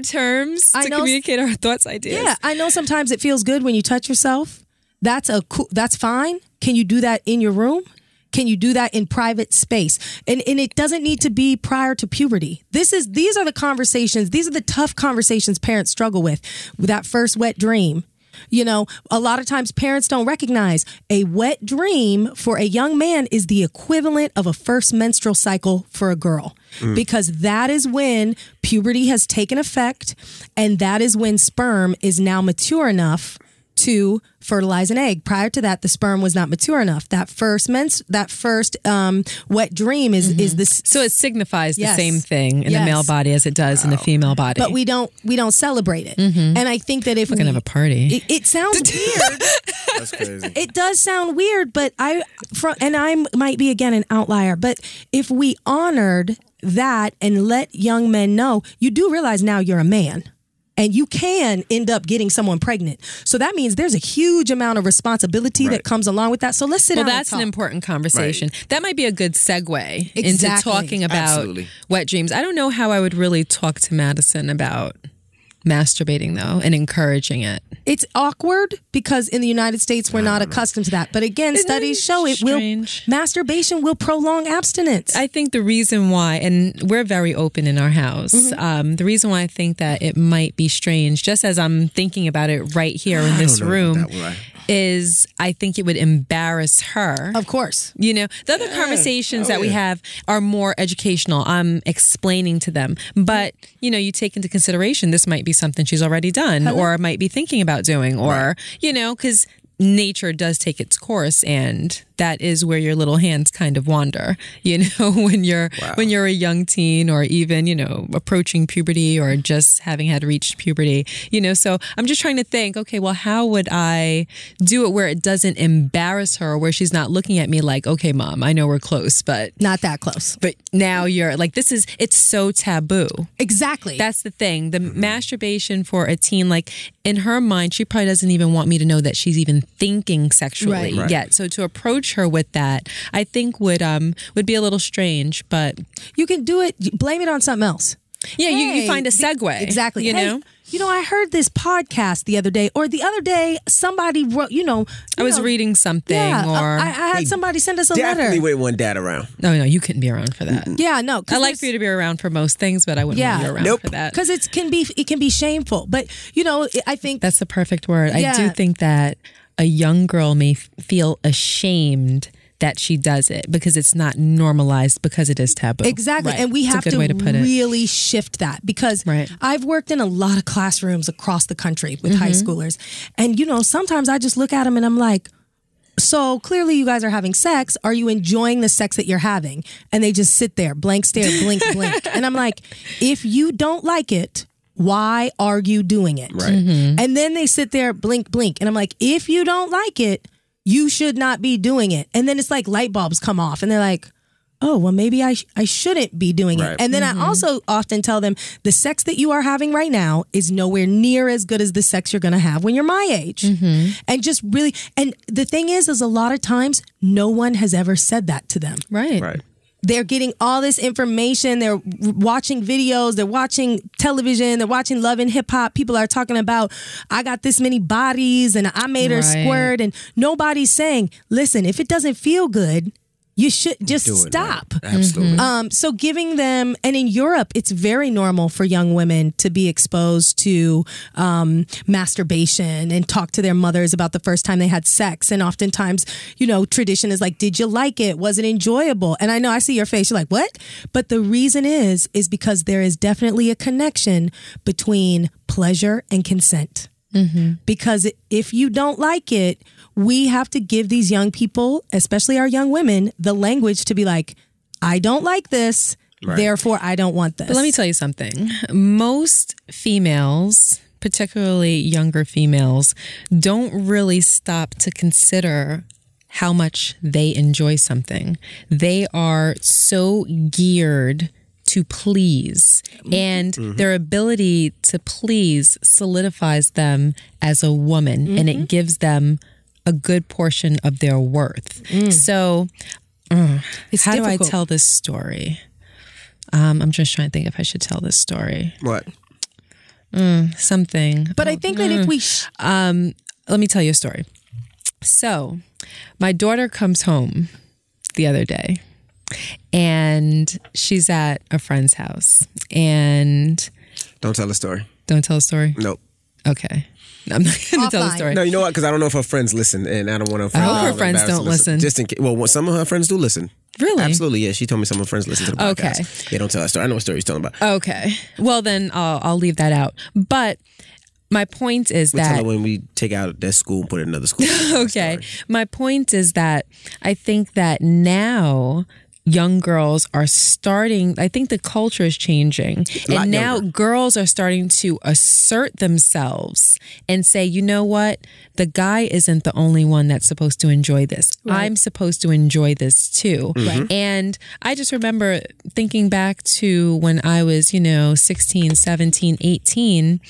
terms to communicate our thoughts, ideas? Yeah, I know sometimes it feels good when you touch yourself. That's fine. Can you do that in your room? Can you do that in private space? And it doesn't need to be prior to puberty. These are the conversations. These are the tough conversations parents struggle with that first wet dream. You know, a lot of times parents don't recognize a wet dream for a young man is the equivalent of a first menstrual cycle for a girl. Because that is when puberty has taken effect. And that is when sperm is now mature enough to fertilize an egg. Prior to that, the sperm was not mature enough. That first wet dream is this. So it signifies the same thing in the male body as it does in the female body. But we don't celebrate it. And I think that if we're gonna have a party, it sounds weird. That's crazy. It does sound weird, but I might be again an outlier. But if we honored that and let young men know, you do realize now you're a man. And you can end up getting someone pregnant. So that means there's a huge amount of responsibility that comes along with that. So let's sit down and talk. An important conversation. Right. That might be a good segue into talking about wet dreams. I don't know how I would really talk to Madison about masturbating, though, and encouraging it. It's awkward because in the United States, we're not accustomed to that. But again, studies show masturbation will prolong abstinence. I think the reason why, and we're very open in our house, the reason why I think that it might be strange, just as I'm thinking about it right here in this room, is I think it would embarrass her. Of course. You know, the other conversations that we have are more educational. I'm explaining to them. But, you know, you take into consideration this might be something she's already done or might be thinking about doing or, you know, because nature does take its course and that is where your little hands kind of wander, you know, when you're a young teen or even, you know, approaching puberty or just having reached puberty, you know. So I'm just trying to think, okay, well, how would I do it where it doesn't embarrass her, where she's not looking at me like, okay, Mom, I know we're close, but not that close. But now you're like, it's so taboo. Exactly. That's the thing. The masturbation for a teen, like in her mind, she probably doesn't even want me to know that she's even thinking sexually yet. So to approach her with that, I think would be a little strange, but you can do it. Blame it on something else. Yeah, hey, you find a segue. Exactly. You know? You know, I heard this podcast the other day, somebody wrote, I was reading something or... I had somebody send us a letter. Definitely wait when dad around. No, you couldn't be around for that. Yeah, no. I like for you to be around for most things, but I wouldn't want you around for that. Because it can be shameful. But, you know, I think... That's the perfect word. Yeah. I do think that a young girl may feel ashamed that she does it because it's not normalized because it is taboo. Exactly. Right. And we have to really shift that because I've worked in a lot of classrooms across the country with high schoolers. And, you know, sometimes I just look at them and I'm like, so clearly you guys are having sex. Are you enjoying the sex that you're having? And they just sit there, blank stare, blink, blink. And I'm like, if you don't like it, why are you doing it? Right. And then they sit there, blink, blink. And I'm like, if you don't like it, you should not be doing it. And then it's like light bulbs come off and they're like, oh, well, maybe I shouldn't be doing it. And then I also often tell them the sex that you are having right now is nowhere near as good as the sex you're going to have when you're my age. And just really, and the thing is a lot of times no one has ever said that to them. Right. They're getting all this information. They're watching videos. They're watching television. They're watching Love and Hip Hop. People are talking about, I got this many bodies and I made her squirt. And nobody's saying, listen, if it doesn't feel good, you should just stop. Right. Absolutely. So giving them, and in Europe, it's very normal for young women to be exposed to masturbation and talk to their mothers about the first time they had sex. And oftentimes, you know, tradition is like, did you like it? Was it enjoyable? And I know I see your face. You're like, what? But the reason is because there is definitely a connection between pleasure and consent. Because if you don't like it, we have to give these young people, especially our young women, the language to be like, I don't like this, therefore I don't want this. But let me tell you something. Most females, particularly younger females, don't really stop to consider how much they enjoy something. They are so geared to please, and their ability to please solidifies them as a woman, and it gives them a good portion of their worth. So how difficult. Do I tell this story? I'm just trying to think if I should tell this story. What? Something. But I think that if we... let me tell you a story. So my daughter comes home the other day and she's at a friend's house and... Don't tell a story. Don't tell a story? Nope. Okay. I'm not going to tell the story. No, you know what? Because I don't know if her friends listen, and I don't want to. I hope her friends don't listen. Just in case. Well, some of her friends do listen. Really? Absolutely. Yeah, she told me some of her friends listen to the podcast. Okay. Yeah, don't tell that story. I know what story she's talking about. Okay. Well, then I'll leave that out. But my point is that... We'll tell her when we take out that school and put it in another school. Okay. My point is that I think that now... young girls are starting, I think the culture is changing. And now girls are starting to assert themselves and say, you know what? The guy isn't the only one that's supposed to enjoy this. Right. I'm supposed to enjoy this too. Right. And I just remember thinking back to when I was, you know, 16, 17, 18,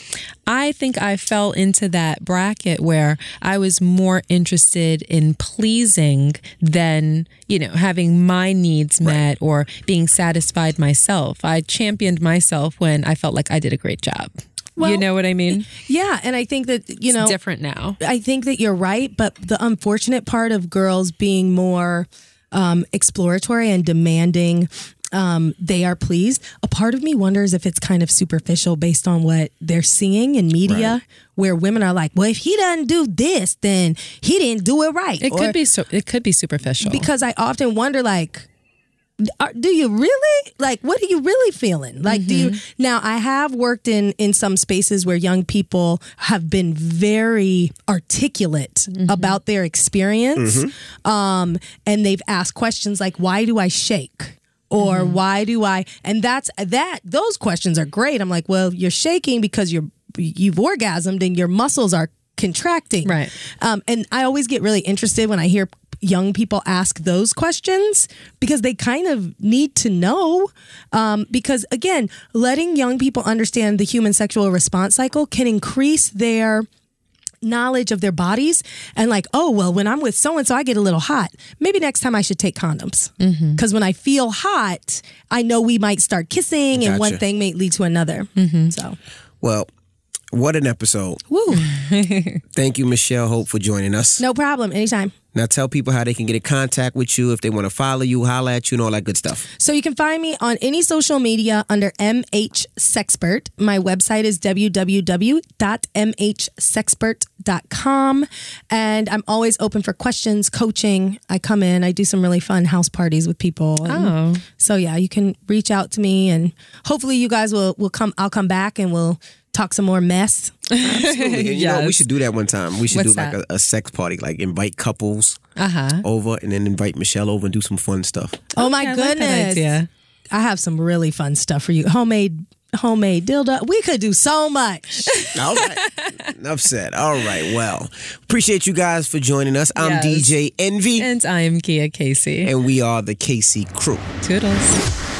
I think I fell into that bracket where I was more interested in pleasing than, you know, having my needs met or being satisfied myself. I championed myself when I felt like I did a great job. Well, you know what I mean? Yeah. And I think that, you know, it's different now. I think that you're right. But the unfortunate part of girls being more exploratory and demanding, they are pleased. A part of me wonders if it's kind of superficial based on what they're seeing in media, where women are like, well, if he doesn't do this, then he didn't do it right. It could be superficial. Because I often wonder, like, do you really? Like, what are you really feeling? Like, do you? Now, I have worked in some spaces where young people have been very articulate about their experience. And they've asked questions like, why do I shake? Or why do I? And those questions are great. I'm like, well, you're shaking because you've orgasmed and your muscles are contracting. Right. And I always get really interested when I hear young people ask those questions because they kind of need to know. Because again, letting young people understand the human sexual response cycle can increase their knowledge of their bodies and like, oh, well, when I'm with so-and-so, I get a little hot. Maybe next time I should take condoms. Because when I feel hot, I know we might start kissing and one thing may lead to another. So, well, what an episode. Woo. Thank you, Michelle Hope, for joining us. No problem. Anytime. Now tell people how they can get in contact with you if they want to follow you, holler at you, and all that good stuff. So you can find me on any social media under MH Sexpert. My website is www.mhsexpert.com. And I'm always open for questions, coaching. I come in, I do some really fun house parties with people. Oh. So yeah, you can reach out to me and hopefully you guys will come. I'll come back and we'll talk some more mess. Absolutely. And you know, we should do that one time. We should do like a sex party, like invite couples over and then invite Michelle over and do some fun stuff. Oh my goodness. I like that idea. I have some really fun stuff for you. Homemade homemade dildo. We could do so much. All right. Enough said. All right. Well, appreciate you guys for joining us. I'm DJ Envy. And I am Gia Casey. And we are the Casey Crew. Toodles.